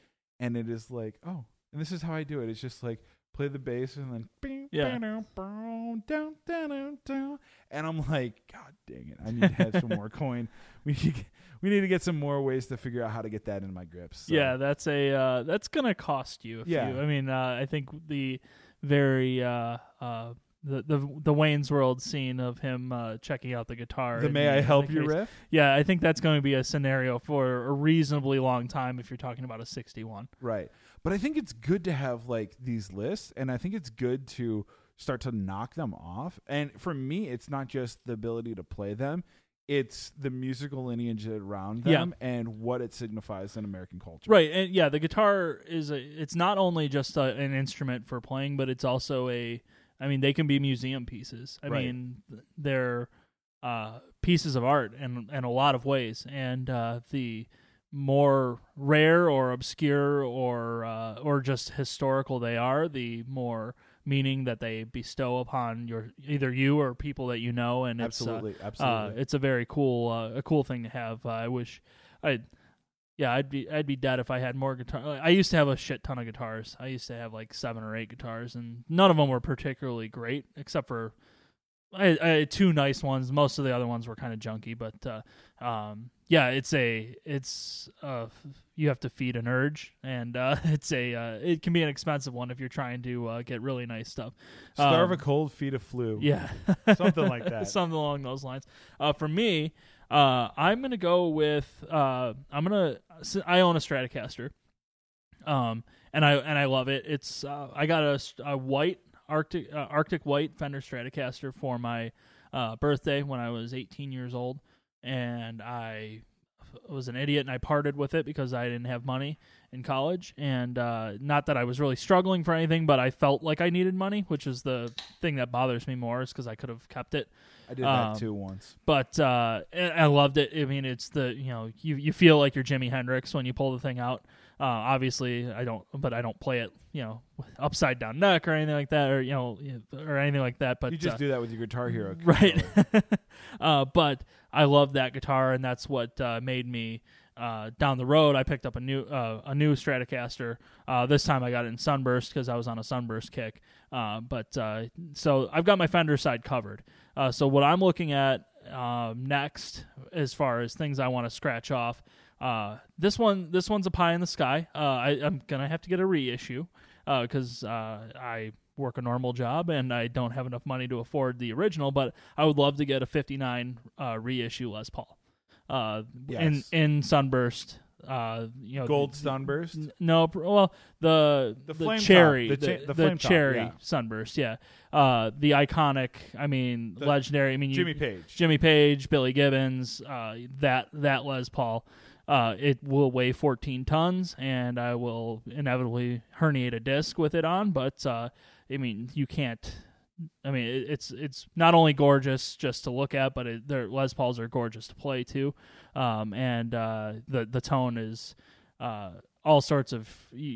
And it is like, oh, and this is how I do it. It's just like play the bass and then bing, yeah. bing, bing, down, down, down. And I'm like, God dang it! I need to have some more coin. We should, we need to get some more ways to figure out how to get that in my grips. So. Yeah, that's a uh, that's gonna cost you. If yeah, you, I mean, uh, I think the very uh, uh, the the the Wayne's World scene of him uh, checking out the guitar. The May I Help You riff? Yeah, I think that's going to be a scenario for a reasonably long time if you're talking about a sixty-one. Right. But I think it's good to have like these lists, and I think it's good to start to knock them off. And for me, it's not just the ability to play them. It's the musical lineage around them yeah. and what it signifies in American culture. Right. And yeah, the guitar is a, it's not only just a, an instrument for playing, but it's also a, I mean, they can be museum pieces. I right. mean, they're uh, pieces of art in, in a lot of ways. And uh, the more rare or obscure or uh, or just historical they are, the more meaning that they bestow upon your either you or people that you know, and it's absolutely, uh, absolutely. Uh, it's a very cool, uh, a cool thing to have. Uh, I wish, I, yeah, I'd be, I'd be dead if I had more guitar. I used to have a shit ton of guitars. I used to have like seven or eight guitars, and none of them were particularly great, except for I, I had two nice ones. Most of the other ones were kind of junky, but uh, um, yeah, it's a, it's uh, you have to feed an urge, and uh, it's a uh, it can be an expensive one if you're trying to uh, get really nice stuff. Starve um, a cold, feed a flu. Yeah. Something like that. Something along those lines. Uh, for me, uh, I'm going to go with uh, I'm going to I own a Stratocaster. Um and I and I love it. It's uh, I got a, a white Arctic uh, Arctic white Fender Stratocaster for my uh, birthday when I was eighteen years old, and I was an idiot and I parted with it because I didn't have money in college, and uh, not that I was really struggling for anything, but I felt like I needed money, which is the thing that bothers me more, is because I could have kept it. I did um, that too once, but uh, I loved it. I mean, it's the you know you you feel like you're Jimi Hendrix when you pull the thing out. Uh, obviously, I don't, but I don't play it, you know, upside down neck or anything like that, or you know, or anything like that. But you just uh, do that with your Guitar Hero, right? uh, but I love that guitar, and that's what uh, made me. Uh, down the road, I picked up a new uh, a new Stratocaster. Uh, this time I got it in Sunburst because I was on a Sunburst kick. Uh, but uh, so I've got my Fender side covered. Uh, so what I'm looking at uh, next, as far as things I want to scratch off, uh, this one this one's a pie in the sky. Uh, I, I'm gonna have to get a reissue because uh, uh, I work a normal job and I don't have enough money to afford the original. But I would love to get a fifty-nine uh, reissue Les Paul. Uh, yes. in, in Sunburst, uh, you know, gold Sunburst. N- no, well, the the, the flame cherry, top. the, cha- the, the, flame the top, cherry yeah. Sunburst. Yeah, uh, the iconic. I mean, the legendary. I mean, Jimmy you, Page, Jimmy Page, Billy Gibbons. Uh, that that Les Paul. Uh, it will weigh fourteen tons, and I will inevitably herniate a disc with it on. But uh, I mean, you can't. I mean, it's it's not only gorgeous just to look at, but it, their Les Pauls are gorgeous to play too, um, and uh, the the tone is uh, all sorts of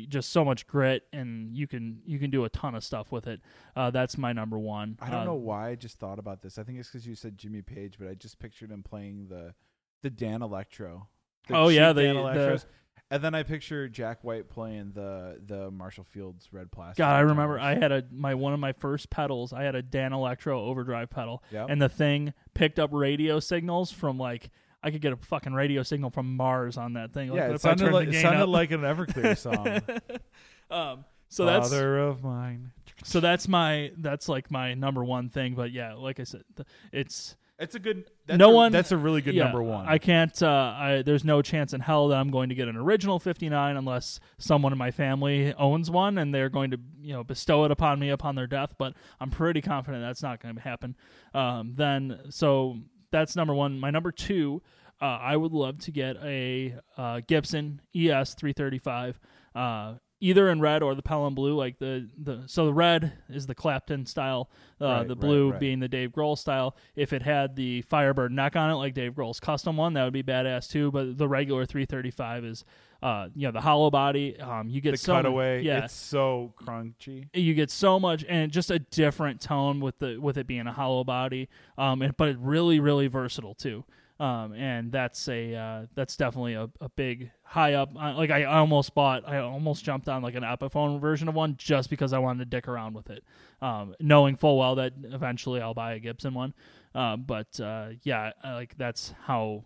just so much grit, and you can you can do a ton of stuff with it. Uh, that's my number one. I don't uh, know why I just thought about this. I think it's because you said Jimmy Page, but I just pictured him playing the the Dan Electro. The oh yeah, the Dan Electros. The, And then I picture Jack White playing the the Marshall Fields Red Plastic. God, I remember I had a my one of my first pedals. I had a Dan Electro overdrive pedal, yep. and the thing picked up radio signals from like I could get a fucking radio signal from Mars on that thing. Like, yeah, it sounded, like, it sounded like an Everclear song. um, so Father that's of mine. So that's my that's like my number one thing. But yeah, like I said, it's. It's a good. That's no a, one. That's a really good yeah, number one. I can't. Uh, I, there's no chance in hell that I'm going to get an original fifty-nine unless someone in my family owns one and they're going to, you know, bestow it upon me upon their death. But I'm pretty confident that's not going to happen. Um, then, so that's number one. My number two, uh, I would love to get a uh, Gibson E S three thirty-five, uh, either in red or the Pelham blue. Like the, the so the red is the Clapton style, uh, right, the blue right, right. being the Dave Grohl style. If it had the Firebird neck on it, like Dave Grohl's custom one, that would be badass too. But the regular three thirty-five is, uh, you know, the hollow body. Um, you get the so cutaway. Many, yeah, it's so crunchy. You get so much, and just a different tone with the with it being a hollow body. Um, and, but it really really versatile too. Um, and that's a uh, that's definitely a, a big high up. Uh, like I almost bought, I almost jumped on like an Epiphone version of one just because I wanted to dick around with it, um, knowing full well that eventually I'll buy a Gibson one. Uh, but uh, yeah, I, like that's how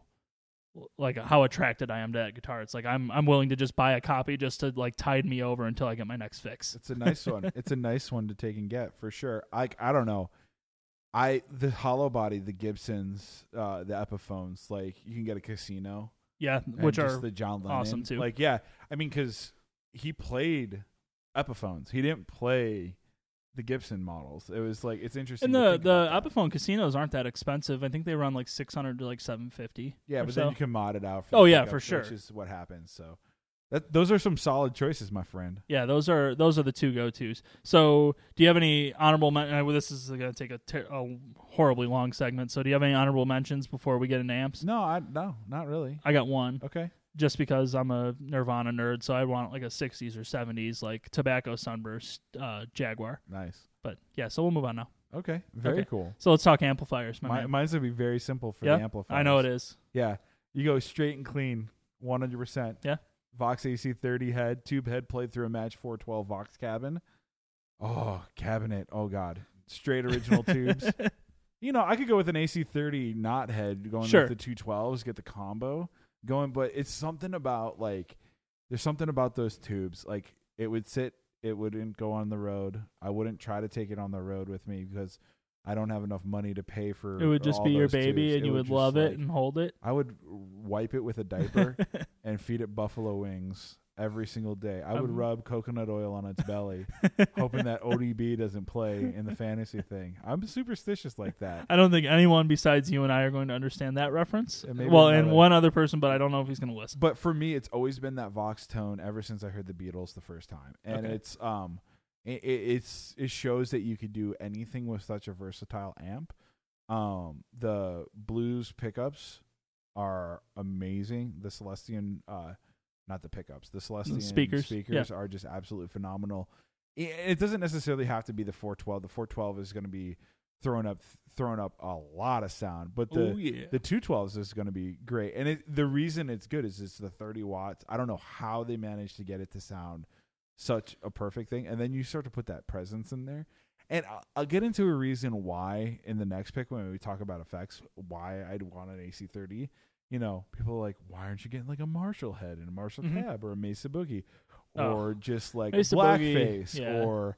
like how attracted I am to that guitar. It's like I'm I'm willing to just buy a copy just to like tide me over until I get my next fix. It's a nice one. It's a nice one to take and get for sure. I I don't know. I the hollow body, the Gibsons, uh, the Epiphones, like you can get a Casino. Yeah, which are the John Lennon. Awesome too. Like yeah, I mean because he played Epiphones. He didn't play the Gibson models. It was like it's interesting. And the the Epiphone Casinos aren't that expensive. I think they run like six hundred to like seven fifty. Yeah, but so. Then you can mod it out. For oh yeah, for sure. Which is what happens. So that those are some solid choices, my friend. Yeah, those are those are the two go tos. So do you have any honorable? Men- well, this is going to take a, ter- a horribly long segment. So do you have any honorable mentions before we get into amps? No, I no, not really. I got one. Okay. Just because I'm a Nirvana nerd, so I want like a sixties or seventies, like Tobacco Sunburst uh, Jaguar. Nice. But yeah, so we'll move on now. Okay. Very okay. cool. So let's talk amplifiers. My my, mine's going to be very simple for yeah, the amplifiers. I know it is. Yeah. You go straight and clean, one hundred percent. Yeah. Vox A C thirty head, tube head played through a match four twelve Vox cabin. Oh, cabinet. Oh, God. Straight original tubes. You know, I could go with an A C thirty knot head going sure. with the two twelves, get the combo. Going, but it's something about like there's something about those tubes. Like it would sit, it wouldn't go on the road. I wouldn't try to take it on the road with me because I don't have enough money to pay for. It would just be your baby, tubes. And it you would, would love just, it like, and hold it. I would wipe it with a diaper and feed it buffalo wings every single day. I um, would rub coconut oil on its belly, hoping that O D B doesn't play in the fantasy thing. I'm superstitious like that. I don't think anyone besides you and I are going to understand that reference. And well, and one other person, but I don't know if he's going to listen. But for me, it's always been that Vox tone ever since I heard the Beatles the first time, and okay. it's um, it, it's it shows that you could do anything with such a versatile amp. Um, the blues pickups are amazing. The Celestian, uh, not the pickups, the Celestian the speakers, speakers yeah. are just absolutely phenomenal. It doesn't necessarily have to be the four twelve. The four twelve is going to be throwing up throwing up a lot of sound, but the Ooh, yeah. the two twelves is going to be great. And it, the reason it's good is it's the thirty watts. I don't know how they managed to get it to sound such a perfect thing. And then you start to put that presence in there. And I'll, I'll get into a reason why in the next pick when we talk about effects, why I'd want an A C thirty. You know, people are like, why aren't you getting like a Marshall head and a Marshall mm-hmm. cab or a Mesa Boogie or oh. just like Mesa Blackface yeah. or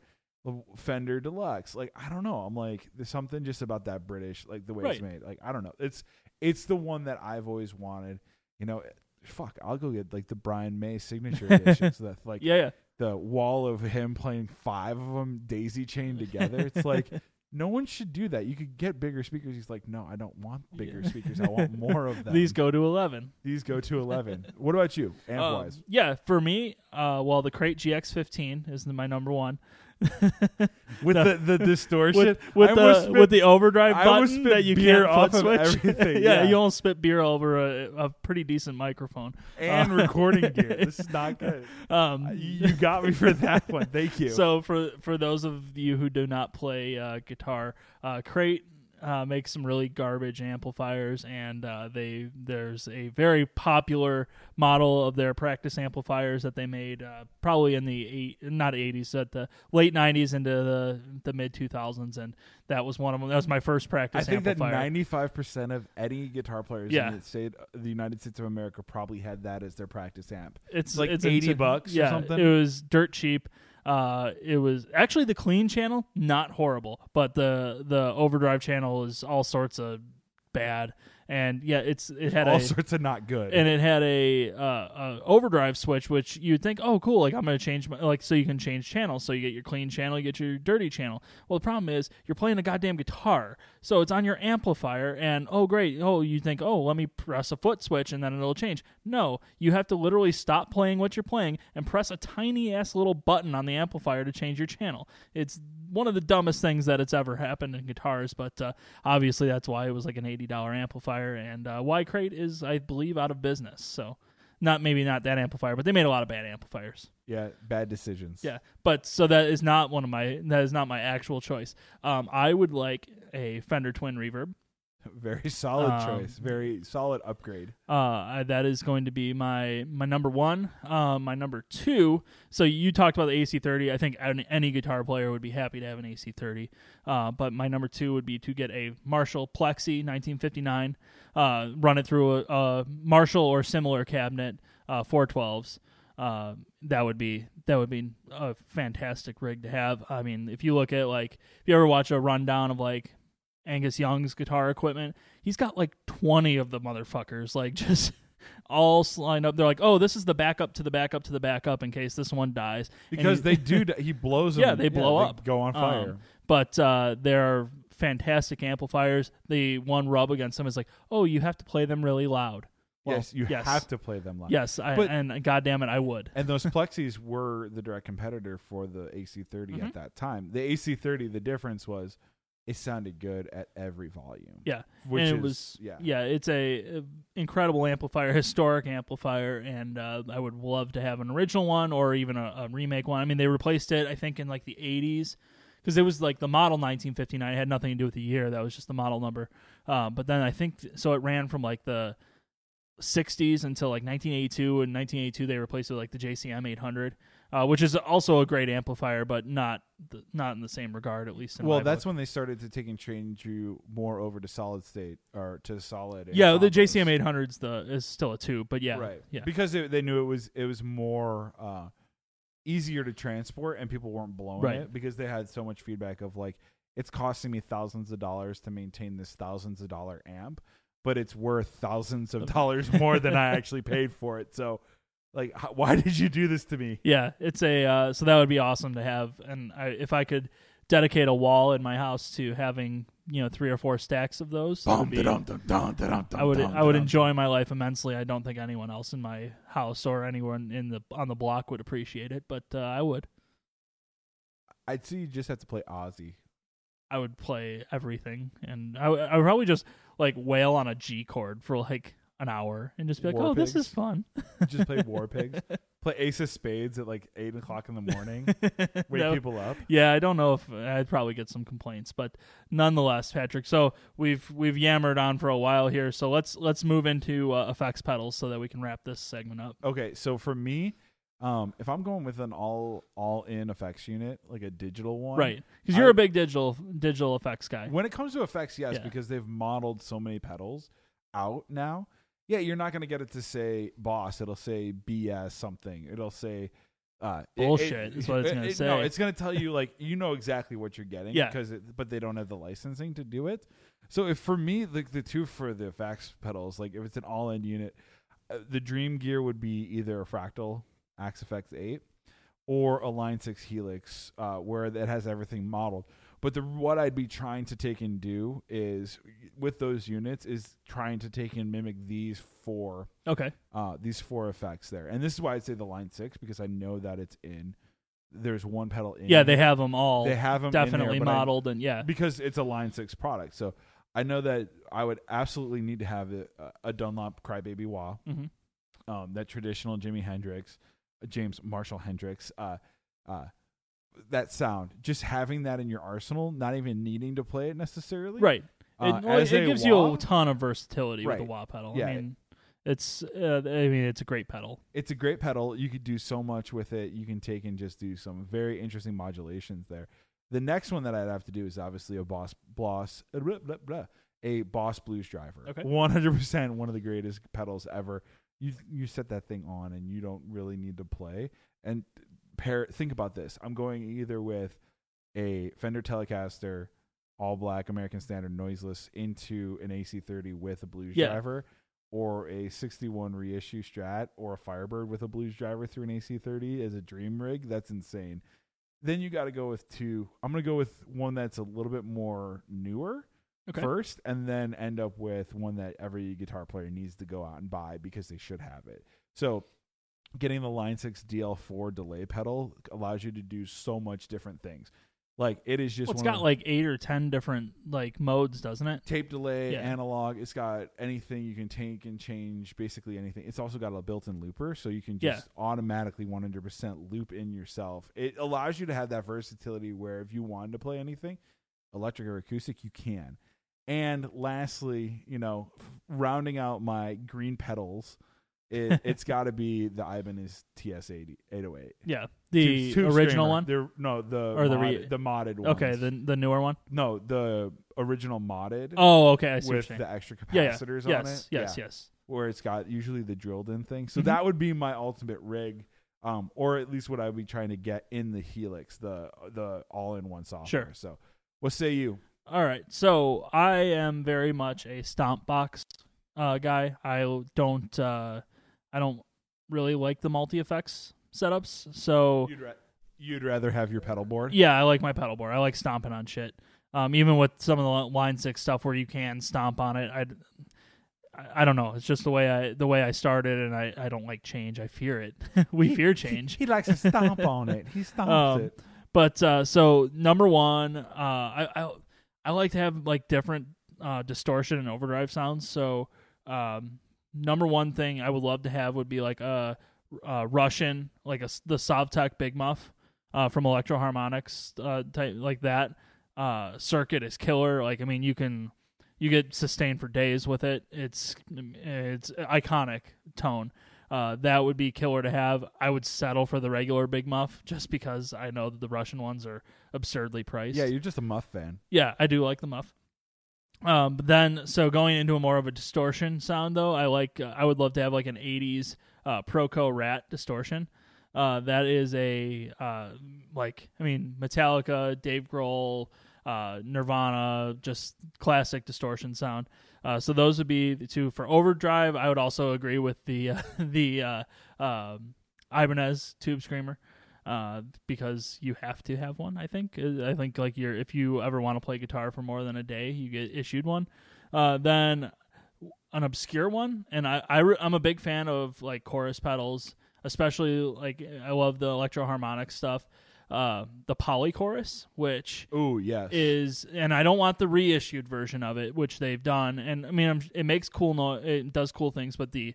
Fender Deluxe? Like, I don't know. I'm like, there's something just about that British, like the way right. it's made. Like, I don't know. It's it's the one that I've always wanted. You know, fuck, I'll go get like the Brian May signature edition. So that's like yeah, yeah. the wall of him playing five of them daisy chained together. It's like, no one should do that. You could get bigger speakers. He's like, no, I don't want bigger yeah. speakers. I want more of them. These go to eleven. These go to eleven. What about you, amp-wise? Um, yeah, for me, uh, well, the Crate G X fifteen is my number one. With the, the, the distortion? With, with, the, spit, with the overdrive button that you can't off of switch. Everything. yeah, yeah, you almost spit beer over a, a pretty decent microphone. And uh, recording gear. This is not good. Um, you got me for that one. Thank you. So for, for those of you who do not play uh, guitar, uh, Crate uh, makes some really garbage amplifiers, and uh, they there's a very popular model of their practice amplifiers that they made uh, probably in the eight, not eighties, at the late nineties into the the mid two thousands, and that was one of them. That was my first practice amplifier. I think amplifier. that ninety five percent of any guitar players yeah. in the state, the United States of America, probably had that as their practice amp. It's like it's eighty into, bucks, yeah, or something. It was dirt cheap. Uh, it was actually the clean channel, not horrible, but the, the overdrive channel is all sorts of bad. And yeah, it's, it had all a, sorts of not good. And it had a, uh, a overdrive switch, which you'd think, oh cool. Like I'm going to change my, like, so you can change channels. So you get your clean channel, you get your dirty channel. Well, the problem is you're playing a goddamn guitar. So it's on your amplifier and, oh great. Oh, you think, oh, let me press a foot switch and then it'll change. No, you have to literally stop playing what you're playing and press a tiny ass little button on the amplifier to change your channel. It's one of the dumbest things that it's ever happened in guitars, but uh, obviously that's why it was like an eighty dollars amplifier, and uh, why Crate is, I believe, out of business. So not maybe not that amplifier, but they made a lot of bad amplifiers. Yeah, bad decisions. Yeah, but so that is not one of my that is not my actual choice. Um, I would like a Fender Twin Reverb. Very solid um, choice. Very solid upgrade. Uh, that is going to be my my number one. Uh, my number two. So you talked about the A C thirty. I think any guitar player would be happy to have an A C thirty. Uh, but my number two would be to get a Marshall Plexi nineteen fifty-nine. Uh, run it through a, a Marshall or similar cabinet, uh, four twelves. Uh, that would be that would be a fantastic rig to have. I mean, if you look at like if you ever watch a rundown of like Angus Young's guitar equipment, he's got like twenty of the motherfuckers, like just all lined up. They're like, oh, this is the backup to the backup to the backup in case this one dies. Because he, they do, he blows them. Yeah, they blow yeah, up. They go on fire. Um, but uh, they're fantastic amplifiers. The one rub against them is like, oh, you have to play them really loud. Well, yes, you yes. have to play them live. Yes, I, but, and goddamn it, I would. And those Plexis were the direct competitor for the A C thirty mm-hmm. at that time. The A C thirty, the difference was it sounded good at every volume. Yeah, which and it is, was yeah. yeah, it's a, a incredible amplifier, historic amplifier, and uh, I would love to have an original one or even a, a remake one. I mean, they replaced it, I think, in like the eighties. Because it was like the model nineteen fifty-nine. It had nothing to do with the year. That was just the model number. Uh, but then I think, th- so it ran from like the sixties until like nineteen eighty-two. In nineteen eighty-two, they replaced it with like the J C M eight hundred, uh, which is also a great amplifier, but not the, not in the same regard, at least. In well, that's book. When they started to take and change you more over to solid state or to solid. Yeah, the J C M eight hundred's the is still a two, but yeah, right. Yeah, because it, they knew it was it was more uh, easier to transport, and people weren't blowing right. it because they had so much feedback of like it's costing me thousands of dollars to maintain this thousands of dollar amp. But it's worth thousands of dollars more than I actually paid for it. So, like, how, why did you do this to me? Yeah, it's a uh, so that would be awesome to have. And I, if I could dedicate a wall in my house to having, you know, three or four stacks of those, that would be, I would I would enjoy my life immensely. I don't think anyone else in my house or anyone in the on the block would appreciate it, but uh, I would. I'd say you just have to play Ozzy. I would play everything, and I, I would probably just like wail on a G chord for like an hour and just be like, War "Oh, Pigs. This is fun." Just play War Pigs, play Ace of Spades at like eight o'clock in the morning, wake no. people up. Yeah, I don't know if I'd probably get some complaints, but nonetheless, Patrick. So we've we've yammered on for a while here, so let's let's move into uh, effects pedals so that we can wrap this segment up. Okay, so for me. Um, if I'm going with an all all in effects unit, like a digital one, right? Because you're I, a big digital digital effects guy. When it comes to effects, yes, yeah. because they've modeled so many pedals out now. Yeah, you're not going to get it to say Boss. It'll say B S something. It'll say uh, bullshit. It, it, is what it's going it, to say. No, it's going to tell you like you know exactly what you're getting. Yeah. Because it, but they don't have the licensing to do it. So if for me, like the two for the effects pedals, like if it's an all in unit, uh, the dream gear would be either a Fractal Axe F X eight or a Line six Helix uh, where it has everything modeled. But the what I'd be trying to take and do is with those units is trying to take and mimic these four okay uh, these four effects there. And this is why I'd say the Line six because I know that it's in there's one pedal in. Yeah, they have them all. They have them definitely in there, modeled I, and yeah. Because it's a Line six product. So I know that I would absolutely need to have a, a Dunlop Crybaby Wah. Mm-hmm. Um, that traditional Jimi Hendrix James Marshall Hendrix, uh, uh, that sound, just having that in your arsenal, not even needing to play it necessarily. Right. Uh, it well, it gives wah, you a ton of versatility right. with the wah pedal. Yeah. I mean, it's, uh, I mean, it's a great pedal. It's a great pedal. You could do so much with it. You can take and just do some very interesting modulations there. The next one that I'd have to do is obviously a Boss, Boss, a Boss Blues Driver. Okay. one hundred percent one of the greatest pedals ever. You you set that thing on and you don't really need to play. And pair think about this. I'm going either with a Fender Telecaster, all black, American Standard, noiseless, into an A C thirty with a Blues yeah. Driver, or a sixty-one reissue Strat, or a Firebird with a Blues Driver through an A C thirty as a dream rig. That's insane. Then you got to go with two. I'm going to go with one that's a little bit more newer. Okay. First, and then end up with one that every guitar player needs to go out and buy because they should have it. So getting the Line six D L four delay pedal allows you to do so much different things. Like it is just well, it's one got of, like eight or ten different like modes, doesn't it? Tape delay, yeah. analog. It's got anything you can take and change, basically anything. It's also got a built-in looper, so you can just yeah. automatically one hundred percent loop in yourself. It allows you to have that versatility where if you wanted to play anything, electric or acoustic, you can. And lastly, you know, rounding out my green pedals, it, it's got to be the Ibanez T S eight oh eight. Yeah, the two, two original streamer. One. They're, no, the or mod, the, re- the modded one. Okay, the the newer one. No, the original modded. Oh, okay, I see with the extra capacitors yeah, yeah. on yes, it. Yes, yeah. yes. Where it's got usually the drilled-in thing. So mm-hmm. that would be my ultimate rig, um, or at least what I'd be trying to get in the Helix, the the all-in-one software. Sure. So, what say you? All right, so I am very much a stomp box uh, guy. I don't, uh, I don't really like the multi effects setups. So you'd, ra- you'd rather have your pedal board. Yeah, I like my pedal board. I like stomping on shit. Um, even with some of the Line Six stuff where you can stomp on it, I, I, I don't know. It's just the way I, the way I started, and I, I don't like change. I fear it. we he, fear change. He, he likes to stomp on it. He stomps um, it. But uh, so number one, uh, I. I I like to have like different uh, distortion and overdrive sounds. So um, number one thing I would love to have would be like a, a Russian, like a, the Savtek Big Muff uh, from Electro Harmonix uh, type like that. Uh, circuit is killer. Like I mean, you can you get sustained for days with it. It's it's iconic tone. Uh, that would be killer to have. I would settle for the regular Big Muff just because I know that the Russian ones are absurdly priced. Yeah, you're just a Muff fan. Yeah, I do like the Muff. Um, but then, so going into a more of a distortion sound though, I like. Uh, I would love to have like an eighties uh, Proco Rat distortion. Uh, that is a uh, like I mean Metallica, Dave Grohl, uh, Nirvana, just classic distortion sound. Uh, so those would be the two for overdrive. I would also agree with the uh, the uh, um, Ibanez Tube Screamer uh, because you have to have one. I think I think like you're if you ever want to play guitar for more than a day, you get issued one. Uh, then an obscure one, and I, I re- I'm a big fan of like chorus pedals, especially like I love the Electro Harmonix stuff. Uh, the Polychorus, which ooh, yes. is, and I don't want the reissued version of it, which they've done. And I mean, I'm, it makes cool, no, it does cool things, but the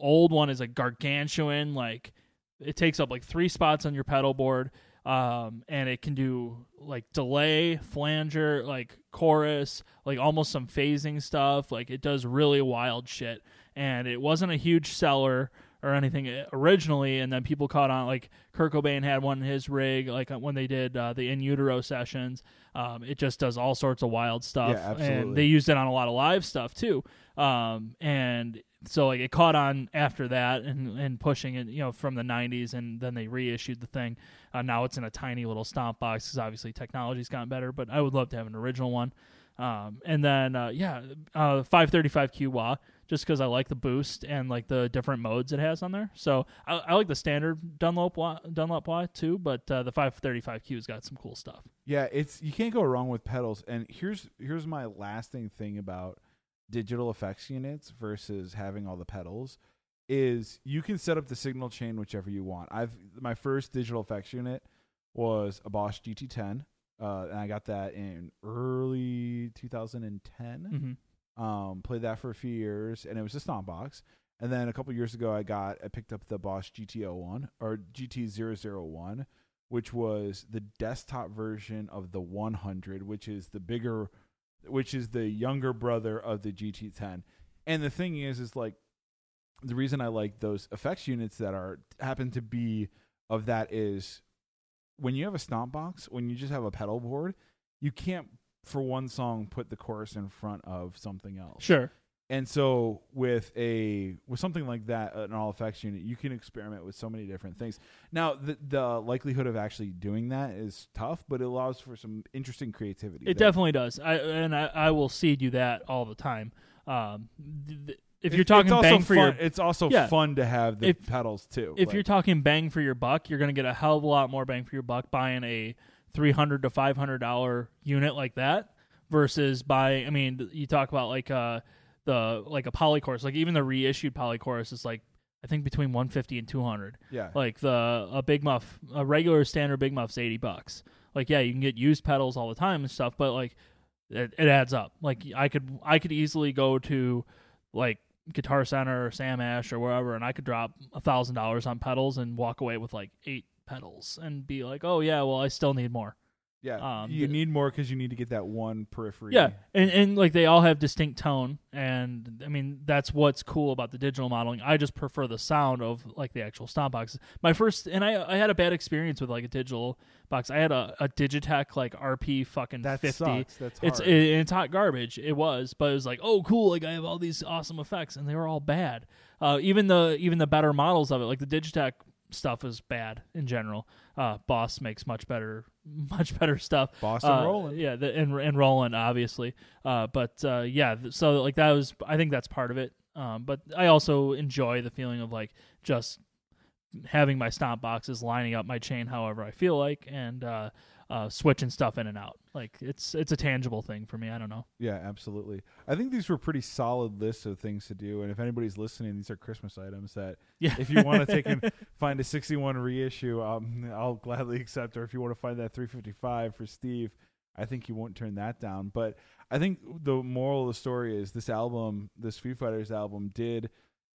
old one is like gargantuan. Like it takes up like three spots on your pedal board, um, and it can do like delay, flanger, like chorus, like almost some phasing stuff. Like it does really wild shit, and it wasn't a huge seller or anything originally, and then people caught on. Like Kurt Cobain had one in his rig, like when they did uh, the In Utero sessions. Um, it just does all sorts of wild stuff, yeah, absolutely. And they used it on a lot of live stuff too. Um, and so, like, it caught on after that, and and pushing it, you know, from the nineties, and then they reissued the thing. Uh, now it's in a tiny little stomp box because obviously technology's gotten better. But I would love to have an original one. Um, and then uh, yeah, uh, five thirty-five Q wah. Just because I like the boost and like the different modes it has on there, so I, I like the standard Dunlop wah, Dunlop wah too. But uh, the five thirty-five Q's got some cool stuff. Yeah, it's you can't go wrong with pedals. And here's here's my lasting thing about digital effects units versus having all the pedals is you can set up the signal chain whichever you want. I've my first digital effects unit was a Bosch G T ten, uh, and I got that in early two thousand ten. Mm-hmm. Um, played that for a few years, and it was a stomp box. And then a couple years ago, I got I picked up the Bosch G T zero one or G T zero zero one, which was the desktop version of the one hundred, which is the bigger, which is the younger brother of the G T ten. And the thing is, is like the reason I like those effects units that are happen to be of that is when you have a stomp box, when you just have a pedal board, you can't. For one song, put the chorus in front of something else. Sure. And so with a with something like that, an all effects unit, you can experiment with so many different things. Now, the, the likelihood of actually doing that is tough, but it allows for some interesting creativity. It there. definitely does. I and I, I will cede you that all the time. Um, th- th- if it, you're talking bang for fun, your, it's also yeah, fun to have the if, pedals too. If like, you're talking bang for your buck, you're going to get a hell of a lot more bang for your buck buying a three hundred to five hundred dollars unit like that versus buy, I mean, you talk about like uh the like a Polychorus, like even the reissued Polychorus is like I think between one fifty and two hundred. Yeah. Like the a Big Muff, a regular standard Big Muff's eighty bucks. Like yeah, you can get used pedals all the time and stuff, but like it, it adds up. Like I could I could easily go to like Guitar Center or Sam Ash or wherever, and I could drop one thousand dollars on pedals and walk away with like eight pedals and be like, oh yeah, well I still need more. Yeah, um, you need more because you need to get that one periphery. Yeah, and, and like they all have distinct tone, and I mean that's what's cool about the digital modeling. I just prefer the sound of like the actual stomp boxes. My first, and I I had a bad experience with like a digital box. I had a, a Digitech like R P fucking that fifty. Sucks. That's hard. It's it, it's hot garbage. It was, but it was like, oh cool, like I have all these awesome effects, and they were all bad. Uh, even the even the better models of it, like the Digitech stuff is bad in general. Uh, Boss makes much better, much better stuff. Boss and uh, Roland, yeah, the, and and Roland obviously. Uh, but uh, yeah, so like that was, I think that's part of it. Um, but I also enjoy the feeling of like just having my stomp boxes lining up my chain however I feel like, and uh, uh, switching stuff in and out. Like it's it's a tangible thing for me. I don't know. Yeah, absolutely. I think these were pretty solid lists of things to do. And if anybody's listening, these are Christmas items that yeah. if you want to take and find a sixty-one reissue, um, I'll gladly accept. Or if you want to find that three fifty-five for Steve, I think you won't turn that down. But I think the moral of the story is this album, this Foo Fighters album, did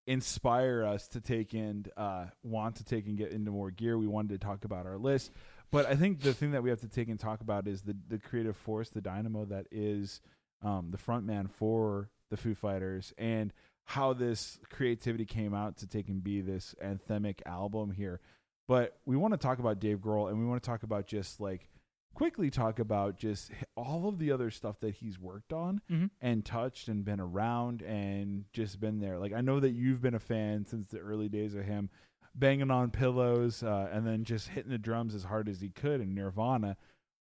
inspire us to take in, uh, want to take and get into more gear. We wanted to talk about our list. But I think the thing that we have to take and talk about is the, the creative force, the dynamo that is um, the front man for the Foo Fighters, and how this creativity came out to take and be this anthemic album here. But we want to talk about Dave Grohl, and we want to talk about just like quickly talk about just all of the other stuff that he's worked on mm-hmm. and touched and been around and just been there. Like I know that you've been a fan since the early days of him banging on pillows uh, and then just hitting the drums as hard as he could in Nirvana.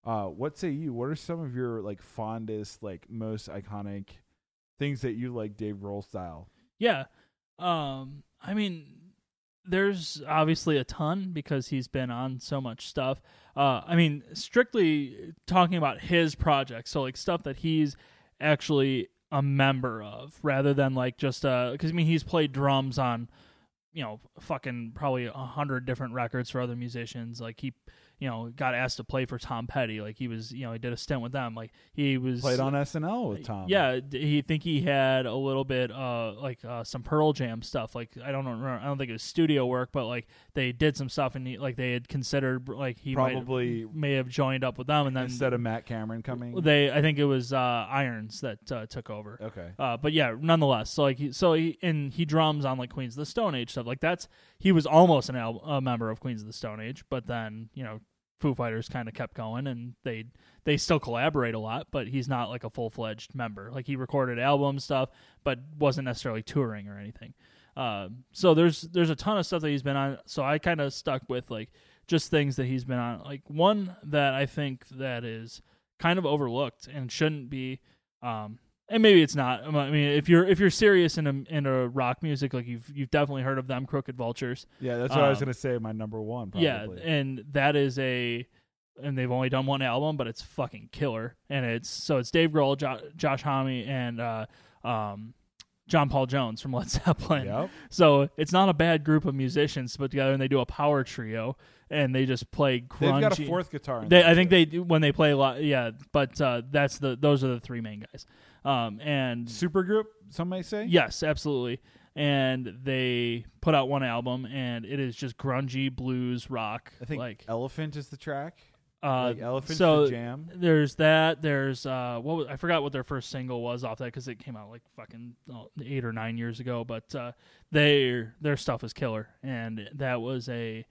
Uh, what say you? What are some of your like fondest, like most iconic things that you like Dave Grohl style? Yeah. Um, I mean, there's obviously a ton because he's been on so much stuff. Uh, I mean, strictly talking about his projects. So like stuff that he's actually a member of rather than like just uh, 'cause I mean, he's played drums on, you know, fucking probably a hundred different records for other musicians. Like he, you know, got asked to play for Tom Petty. Like he was, you know, he did a stint with them. Like he was played on S N L with Tom. Yeah. He think he had a little bit, uh, like, uh, some Pearl Jam stuff. Like, I don't remember. I don't think it was studio work, but like they did some stuff and he, like they had considered like he probably might, may have joined up with them. And then instead of Matt Cameron coming, they, I think it was, uh, Irons that, uh, took over. Okay. Uh, but yeah, nonetheless. So like, he, so he, and he drums on like Queens of the Stone Age stuff. Like that's, he was almost an al- a member of Queens of the Stone Age, but then, you know, Foo Fighters kind of kept going and they, they still collaborate a lot, but he's not like a full-fledged member. Like he recorded album stuff, but wasn't necessarily touring or anything. Uh, so there's, there's a ton of stuff that he's been on. So I kind of stuck with like just things that he's been on. Like one that I think that is kind of overlooked and shouldn't be, um, and maybe it's not. I mean, if you're if you're serious in a, in a rock music, like you've you've definitely heard of them, Crooked Vultures. Yeah, that's what um, I was gonna say. My number one. Probably. Yeah, and that is a, and they've only done one album, but it's fucking killer. And it's so it's Dave Grohl, jo- Josh Homme, and uh, um, John Paul Jones from Led Zeppelin. Yep. So it's not a bad group of musicians to put together, and they do a power trio. And they just play grungy. They've got a fourth guitar. In they, I think they when they play a lot, yeah. But uh, that's the those are the three main guys. Um, and supergroup, some may say. Yes, absolutely. And they put out one album, and it is just grungy blues rock. I think like, Elephant is the track. Uh, like Elephant's so the jam. There's that. There's uh, what was, I forgot what their first single was off that because it came out like fucking oh, eight or nine years ago. But uh, their their stuff is killer, and that was a.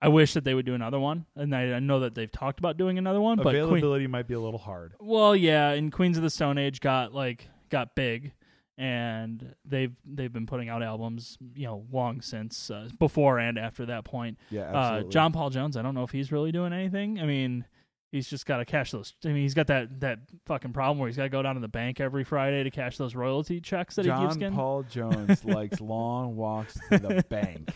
I wish that they would do another one, and I, I know that they've talked about doing another one. But availability Queen, might be a little hard. Well, yeah, and Queens of the Stone Age got like got big, and they've they've been putting out albums, you know, long since uh, before and after that point. Yeah, absolutely. Uh, John Paul Jones, I don't know if he's really doing anything. I mean, he's just got to cash those. I mean, he's got that, that fucking problem where he's got to go down to the bank every Friday to cash those royalty checks that John he keeps getting. John Paul Jones likes long walks to the bank.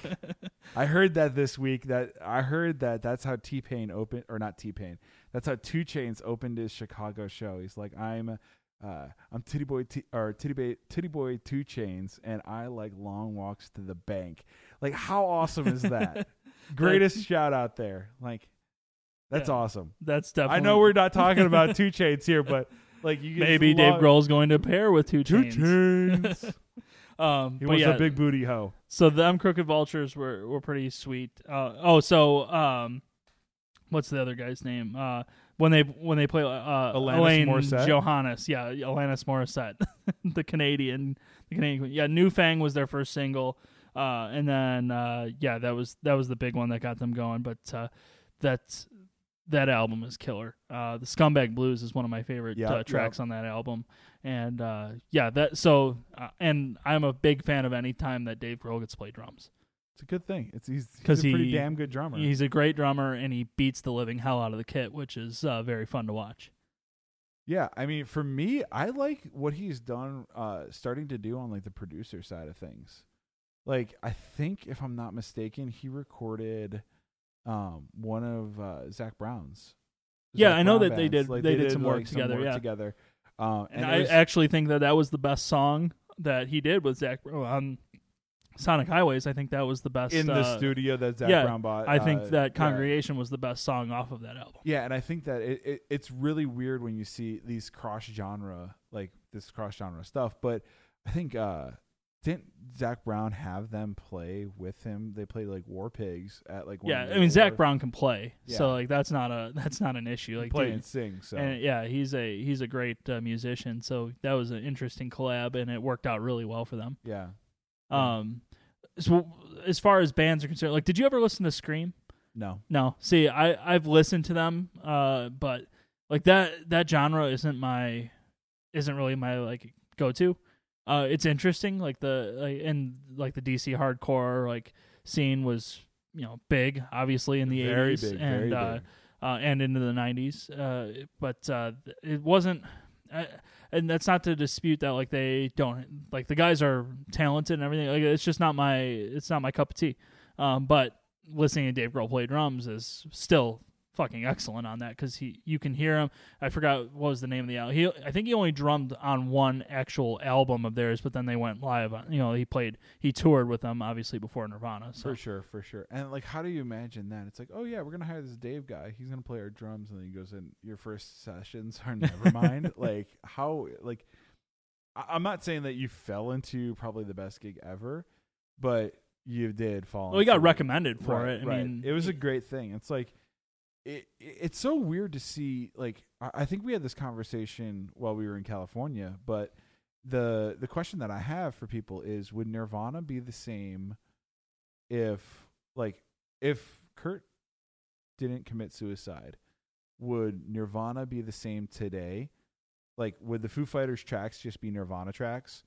I heard that this week. That I heard that that's how T-Pain opened, or not T-Pain. That's how two Chainz opened his Chicago show. He's like, I'm, uh, I'm Titty Boy, T- or Titty Boy, Titty Boy two Chainz, and I like long walks to the bank. Like, how awesome is that? Greatest like, shout out there. Like, that's yeah, awesome. That's definitely. I know we're not talking about two Chainz here, but like, you maybe Dave long- Grohl's going to pair with two Chainz. Two Chainz. Um, he was yeah, a big booty hoe. So them Crooked Vultures were, were pretty sweet. Uh, oh, so um, what's the other guy's name? Uh, when they when they play uh, Alanis Morissette? Johannes, yeah, Alanis Morissette, the Canadian, the Canadian, yeah. New Fang was their first single, uh, and then uh, yeah, that was that was the big one that got them going. But uh, that that album is killer. Uh, the Scumbag Blues is one of my favorite yep, uh, tracks yep. on that album, and uh, yeah, that so. Uh, and I'm a big fan of any time that Dave Grohl gets to play drums. It's a good thing. It's he's, he's a pretty he, damn good drummer. He's a great drummer, and he beats the living hell out of the kit, which is uh, very fun to watch. Yeah, I mean, for me, I like what he's done, uh, starting to do on like the producer side of things. Like, I think if I'm not mistaken, he recorded um, one of uh, Zach Brown's. Yeah, Zach I know Brown that bands. they did. Like, they, they did, did some work like, together. Some work yeah, together. Um, and, and I was, actually think that that was the best song that he did with Zach Brown. Um, Sonic Highways, I think that was the best in the uh, studio that Zach yeah, Brown bought. I think uh, that Congregation yeah. was the best song off of that album. Yeah, and I think that it, it, it's really weird when you see these cross genre, like this cross genre stuff. But I think uh, didn't Zach Brown have them play with him? They played like War Pigs at like one yeah. I mean, Zach Brown can play, yeah. so like that's not a that's not an issue. Like play dude, and sing, so and, yeah, he's a he's a great uh, musician. So that was an interesting collab, and it worked out really well for them. Yeah. Um, so as far as bands are concerned, like, did you ever listen to Scream? No, no. See, I I've listened to them, uh, but like that that genre isn't my isn't really my like go to. Uh, it's interesting, like the like, and like the D C hardcore like scene was you know big, obviously in the very eighties big, and very uh, big. Uh, and into the nineties. Uh, but uh, it wasn't. I, And that's not to dispute that, like they don't, like the guys are talented and everything. Like it's just not my, it's not my cup of tea. Um, but listening to Dave Grohl play drums is still fucking excellent on that because he, you can hear him. I forgot what was the name of the album. He, I think he only drummed on one actual album of theirs, but then they went live. On, you know, he played, he toured with them obviously before Nirvana. So. For sure, for sure. And like, how do you imagine that? It's like, oh yeah, we're gonna hire this Dave guy. He's gonna play our drums, and then he goes in. Your first sessions are never mind. Like how? Like I- I'm not saying that you fell into probably the best gig ever, but you did fall. Well, into you got recommended for right, it. I right. mean, it was a great thing. It's like. It, it it's so weird to see, like, I think we had this conversation while we were in California, but the the question that I have for people is, would Nirvana be the same if, like, if Kurt didn't commit suicide, would Nirvana be the same today? Like, would the Foo Fighters tracks just be Nirvana tracks?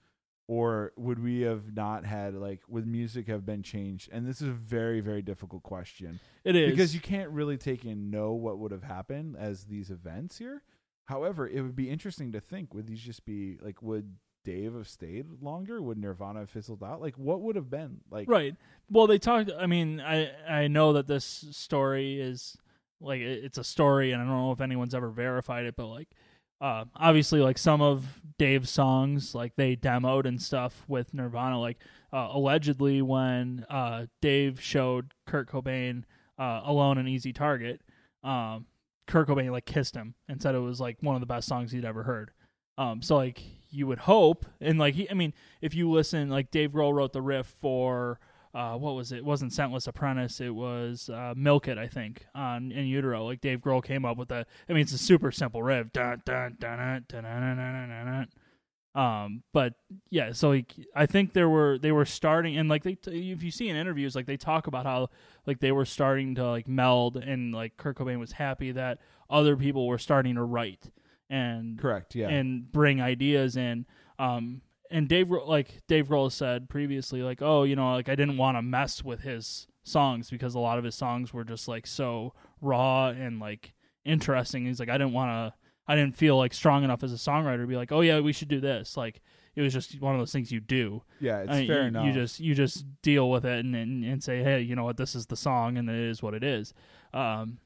Or would we have not had, like, would music have been changed? And this is a very, very difficult question. It is. Because you can't really take and know what would have happened as these events here. However, it would be interesting to think, would these just be, like, would Dave have stayed longer? Would Nirvana have fizzled out? Like, what would have been? Like, right. Well, they talked, I mean, I, I know that this story is, like, it's a story, and I don't know if anyone's ever verified it, but, like, Uh, obviously, like some of Dave's songs, like they demoed and stuff with Nirvana. Like uh, allegedly, when uh, Dave showed Kurt Cobain uh, "Alone and Easy Target," um, Kurt Cobain like kissed him and said it was like one of the best songs he'd ever heard. Um, so like you would hope, and like he, I mean, if you listen, like Dave Grohl wrote the riff for uh, what was it? It wasn't "Scentless Apprentice." It was uh, "Milk It," I think, on In Utero. Like Dave Grohl came up with a. I mean, it's a super simple riff. Dun, dun, dun, dun, dun, dun, dun, dun, dun. Um, but yeah, so like I think there were they were starting, and like they, t- if you see in interviews, like they talk about how like they were starting to like meld, and like Kurt Cobain was happy that other people were starting to write and correct, yeah, and bring ideas in. Um, And Dave, like Dave Grohl said previously, like, oh, you know, like I didn't want to mess with his songs because a lot of his songs were just like so raw and like interesting. He's like, I didn't want to, I didn't feel like strong enough as a songwriter to be like, oh yeah, we should do this. Like it was just one of those things you do. Yeah, it's I mean, fair you, enough. You just you just deal with it and, and and say, hey, you know what, this is the song and it is what it is. Um,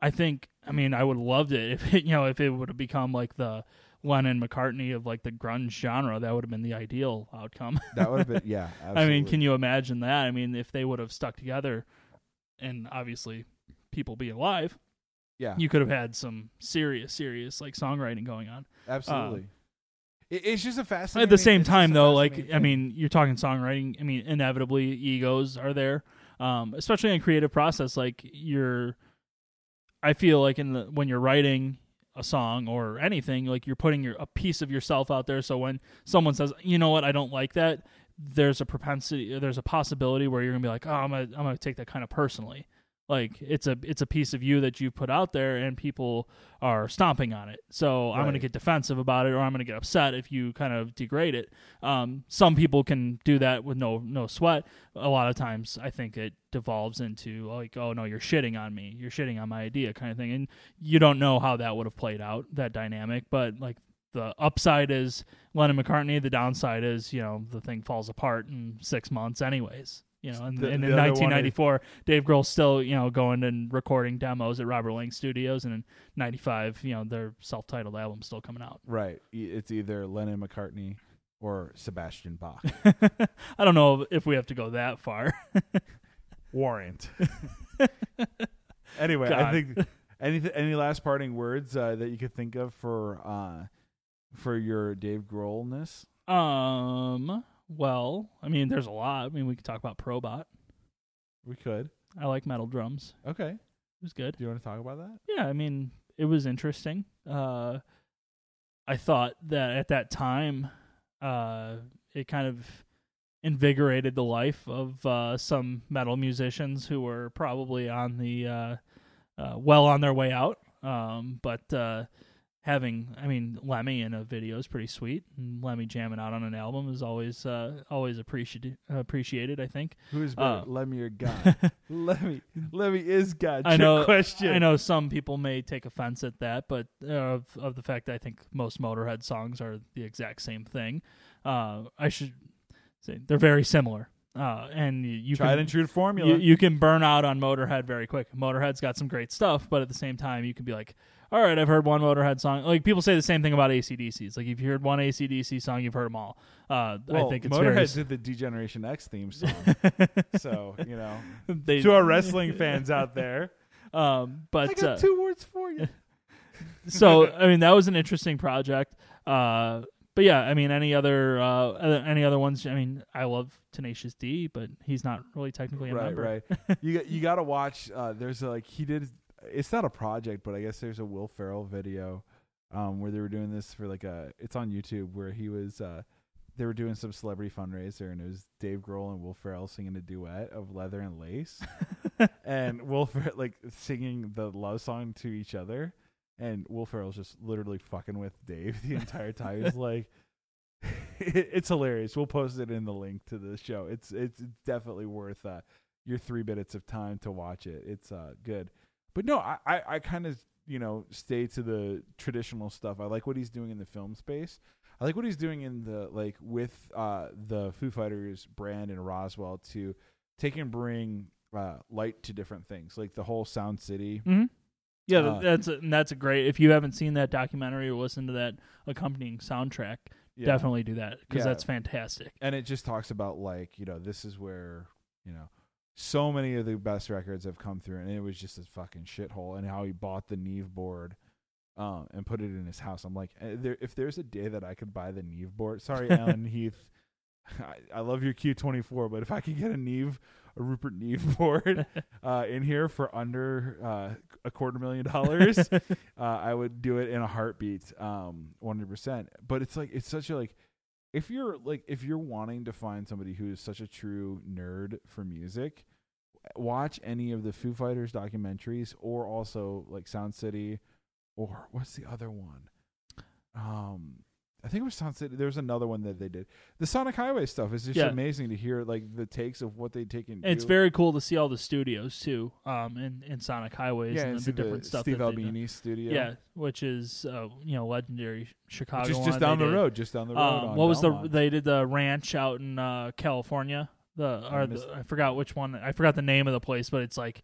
I think, I mean, I would have loved it if it, you know, if it would have become like the Lennon McCartney of like the grunge genre. That would have been the ideal outcome. That would have been, yeah. Absolutely. I mean, can you imagine that? I mean, if they would have stuck together, and obviously people be alive, yeah, you could have had some serious, serious like songwriting going on. Absolutely. Um, it, it's just a fascinating. At the same time, though, like I mean, you're talking songwriting. I mean, inevitably egos are there, um, especially in a creative process. Like you're. I feel like in the, when you're writing a song or anything, like you're putting your, a piece of yourself out there. So when someone says, you know what, I don't like that, there's a propensity, there's a possibility where you're gonna be like, oh, I'm gonna, I'm gonna take that kind of personally. Like it's a, it's a piece of you that you put out there and people are stomping on it. So right. I'm going to get defensive about it, or I'm going to get upset if you kind of degrade it. Um, some people can do that with no, no sweat. A lot of times I think it devolves into like, oh no, you're shitting on me. You're shitting on my idea kind of thing. And you don't know how that would have played out, that dynamic, but like the upside is Lennon McCartney. The downside is, you know, the thing falls apart in six months anyways. You know, and, the, and in nineteen ninety-four, Dave Grohl's still, you know, going and recording demos at Robert Lang Studios, and in ninety-five, you know, their self-titled album's still coming out. Right. It's either Lennon McCartney or Sebastian Bach. I don't know if we have to go that far. Warrant. Anyway, God. I think any any last parting words uh, that you could think of for uh, for your Dave Grohl-ness? Um. Well, I mean, there's a lot. I mean, we could talk about Probot. We could. I like metal drums. Okay. It was good. Do you want to talk about that? Yeah, I mean, it was interesting. Uh, I thought that at that time, uh, it kind of invigorated the life of uh, some metal musicians who were probably on the, uh, uh, well on their way out. Um, but, uh, Having, I mean, Lemmy in a video is pretty sweet. And Lemmy jamming out on an album is always, uh, always appreciated. Appreciated, I think. Who's better, uh, Lemmy or God? Lemmy, Lemmy is God. I know. Question. I know some people may take offense at that, but uh, of, of the fact that I think most Motorhead songs are the exact same thing. Uh, I should say they're very similar. Uh, and you, you tried can, and true formula. You, you can burn out on Motorhead very quick. Motorhead's got some great stuff, but at the same time, you can be like, all right, I've heard one Motorhead song. Like, people say the same thing about A C D C. It's like, if you heard one A C D C song, you've heard them all. Uh, well, I think it's Motorhead various... did the D-Generation X theme song. So, you know, they... to our wrestling fans out there. Um, but I got uh, two words for you. So, I mean, that was an interesting project. Uh, but, yeah, I mean, any other uh, any other ones? I mean, I love Tenacious D, but he's not really technically a right, member. Right, right. You, you got to watch. Uh, there's, a, like, he did... It's not a project, but I guess there's a Will Ferrell video um, where they were doing this for like a, it's on YouTube where he was, uh, they were doing some celebrity fundraiser, and it was Dave Grohl and Will Ferrell singing a duet of Leather and Lace and Will Ferrell like singing the love song to each other. And Will Ferrell's just literally fucking with Dave the entire time. He's like, it, it's hilarious. We'll post it in the link to the show. It's, it's definitely worth uh, your three minutes of time to watch it. It's uh, good. But no, I, I, I kind of, you know, stay to the traditional stuff. I like what he's doing in the film space. I like what he's doing in the, like, with uh, the Foo Fighters brand and Roswell to take and bring uh, light to different things, like the whole Sound City. Mm-hmm. Yeah, uh, that's a, that's a great. If you haven't seen that documentary or listen to that accompanying soundtrack, yeah. Definitely do that because yeah. That's fantastic. And it just talks about, like, you know, this is where, you know, so many of the best records have come through, and it was just this fucking shithole, and how he bought the Neve board um, and put it in his house. I'm like, if there's a day that I could buy the Neve board, sorry, Alan Heath, I, I love your Q twenty-four, but if I could get a Neve, a Rupert Neve board uh, in here for under uh, a quarter million dollars, uh, I would do it in a heartbeat, um, one hundred percent. But it's like, it's such a, like, If you're like, if you're wanting to find somebody who is such a true nerd for music, watch any of the Foo Fighters documentaries, or also like Sound City, or what's the other one? Um, I think it was Sound City. There was another one that they did. The Sonic Highways stuff is just yeah. amazing to hear, like the takes of what they take and. It's do. Very cool to see all the studios too. Um, in, in Sonic Highways yeah, and, and the, the different the stuff. Steve Albini's studio, yeah, which is uh, you know legendary Chicago. Just, just down the did. road, just down the road. Um, on what was Belmont. the? They did the ranch out in uh, California. The, or I, the I forgot which one. I forgot the name of the place, but it's like.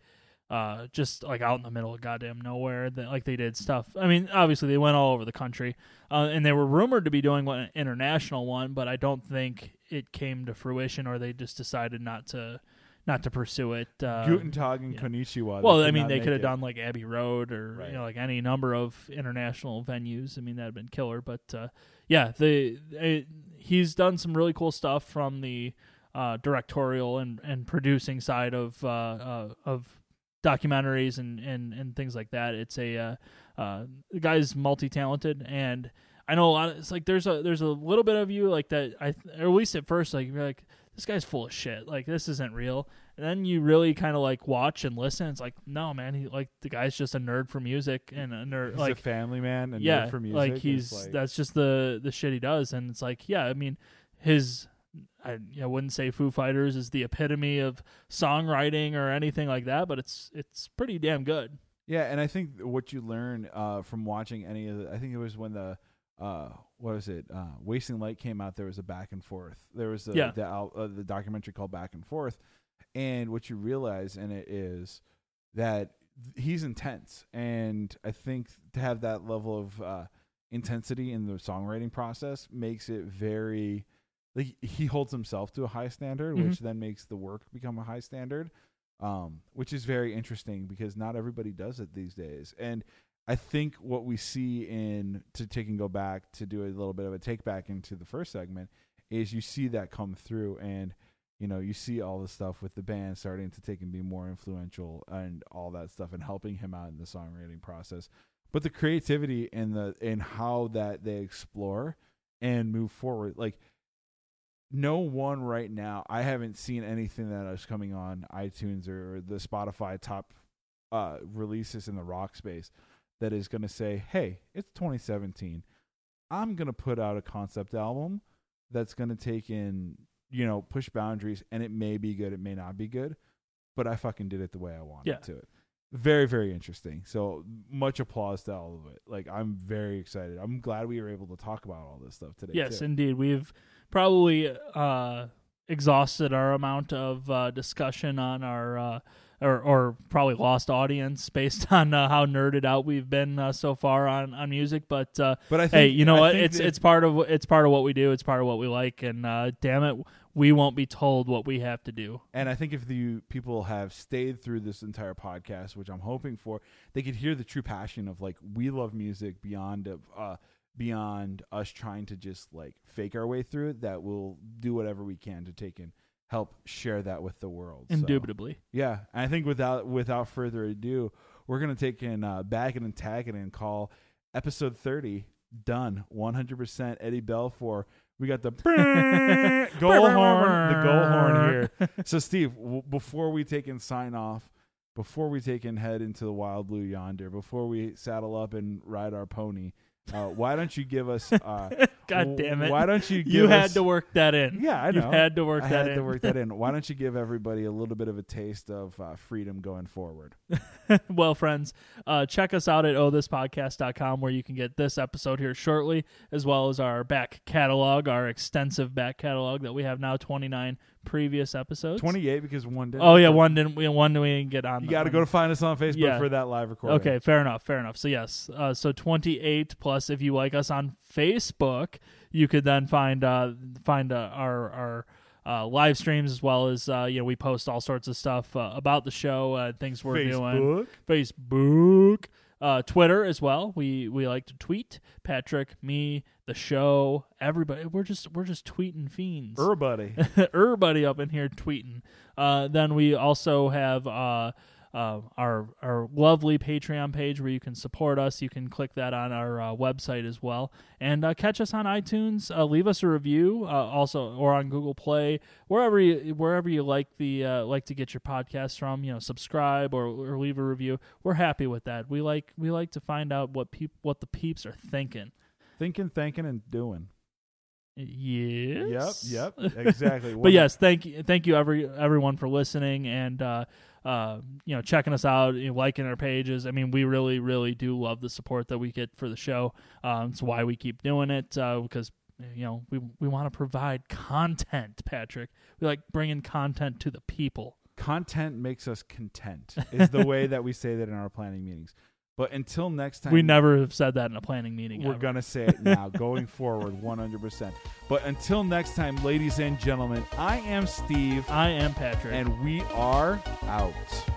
Uh, just like out in the middle of goddamn nowhere, that like they did stuff. I mean, obviously they went all over the country, uh, and they were rumored to be doing an international one, but I don't think it came to fruition, or they just decided not to, not to pursue it. Uh, Guten Tag and yeah. Konnichiwa. Well, I mean, they could have done like Abbey Road or right. you know like any number of international venues. I mean, that'd been killer. But uh, yeah, the it, he's done some really cool stuff from the uh, directorial and, and producing side of uh, uh, of documentaries and, and, and things like that. It's a uh, uh, the guy's multi-talented, and I know a lot of, it's like there's a there's a little bit of you like that. I or at least at first, like you're like, this guy's full of shit. Like, this isn't real. And then you really kind of like watch and listen. It's like, no, man, he like the guy's just a nerd for music and a nerd. He's like a family man, a yeah, nerd for music. Like he's like, that's just the the shit he does. And it's like, yeah, I mean, his. I, I wouldn't say Foo Fighters is the epitome of songwriting or anything like that, but it's it's pretty damn good. Yeah, and I think what you learn uh, from watching any of the, I think it was when the uh, what was it, uh, Wasting Light came out. There was a Back and Forth. There was a, yeah. the uh, the documentary called Back and Forth, and what you realize in it is that he's intense, and I think to have that level of uh, intensity in the songwriting process makes it very. Like he holds himself to a high standard, which mm-hmm. then makes the work become a high standard, um, which is very interesting because not everybody does it these days. And I think what we see in to take and go back to do a little bit of a take back into the first segment is you see that come through, and you know you see all the stuff with the band starting to take and be more influential and all that stuff and helping him out in the songwriting process, but the creativity and the and how that they explore and move forward, like. No one right now. I haven't seen anything that is coming on iTunes or the Spotify top uh, releases in the rock space that is going to say, hey, it's twenty seventeen. I'm going to put out a concept album that's going to take in, you know, push boundaries, and it may be good. It may not be good, but I fucking did it the way I wanted yeah. to it. Very, very interesting. So much applause to all of it. Like, I'm very excited. I'm glad we were able to talk about all this stuff today. Yes, too. Indeed. We've probably uh, exhausted our amount of uh, discussion on our, uh, or, or probably lost audience based on uh, how nerded out we've been uh, so far on, on music. But, uh, but I think, hey, you know I what? It's it's part of it's part of what we do. It's part of what we like. And uh, damn it, we won't be told what we have to do. And I think if the people have stayed through this entire podcast, which I'm hoping for, they could hear the true passion of like we love music beyond of. Uh, beyond us trying to just like fake our way through it, that we'll do whatever we can to take and help share that with the world. Indubitably. So, yeah. And I think without, without further ado, we're going to take in uh back it and tag it and call episode thirty done. one hundred percent Eddie Belfour. We got the goal horn, the goal horn here. So Steve, w- before we take and sign off, before we take and head into the wild blue yonder, before we saddle up and ride our pony, Uh, why don't you give us? Uh, God damn it! Why don't you? Give you had us, to work that in. Yeah, I know. You had to work I that had in. To work that in. Why don't you give everybody a little bit of a taste of uh, freedom going forward? Well, friends, uh, check us out at oh this podcast dot com, where you can get this episode here shortly, as well as our back catalog, our extensive back catalog that we have now twenty-nine previous episodes, twenty-eight because one didn't. Oh yeah, one didn't. We one we didn't get on. You got to go to find us on Facebook yeah. for that live recording. Okay, fair enough, fair enough. So yes, uh, so twenty-eight plus. If you like us on Facebook, you could then find uh, find uh, our our uh, live streams as well as uh, you know we post all sorts of stuff uh, about the show, uh, things we're Facebook. doing. Facebook, uh, Twitter as well. We we like to tweet. Patrick, me. The show, everybody, we're just we're just tweeting fiends. Everybody, everybody up in here tweeting. Uh, then we also have uh, uh, our our lovely Patreon page where you can support us. You can click that on our uh, website as well, and uh, catch us on iTunes. Uh, leave us a review, uh, also, or on Google Play, wherever you, wherever you like the uh, like to get your podcasts from. You know, subscribe or, or leave a review. We're happy with that. We like we like to find out what peop what the peeps are thinking. Thinking, thinking, and doing. Yes. Yep. Yep. Exactly. But yes, thank you, thank you, every everyone for listening and uh, uh, you know checking us out, you know, liking our pages. I mean, we really, really do love the support that we get for the show. Um, it's why we keep doing it uh, because you know we we want to provide content, Patrick. We like bringing content to the people. Content makes us content is the way that we say that in our planning meetings. But until next time... We never have said that in a planning meeting. We're going to say it now, going forward, one hundred percent. But until next time, ladies and gentlemen, I am Steve. I am Patrick. And we are out.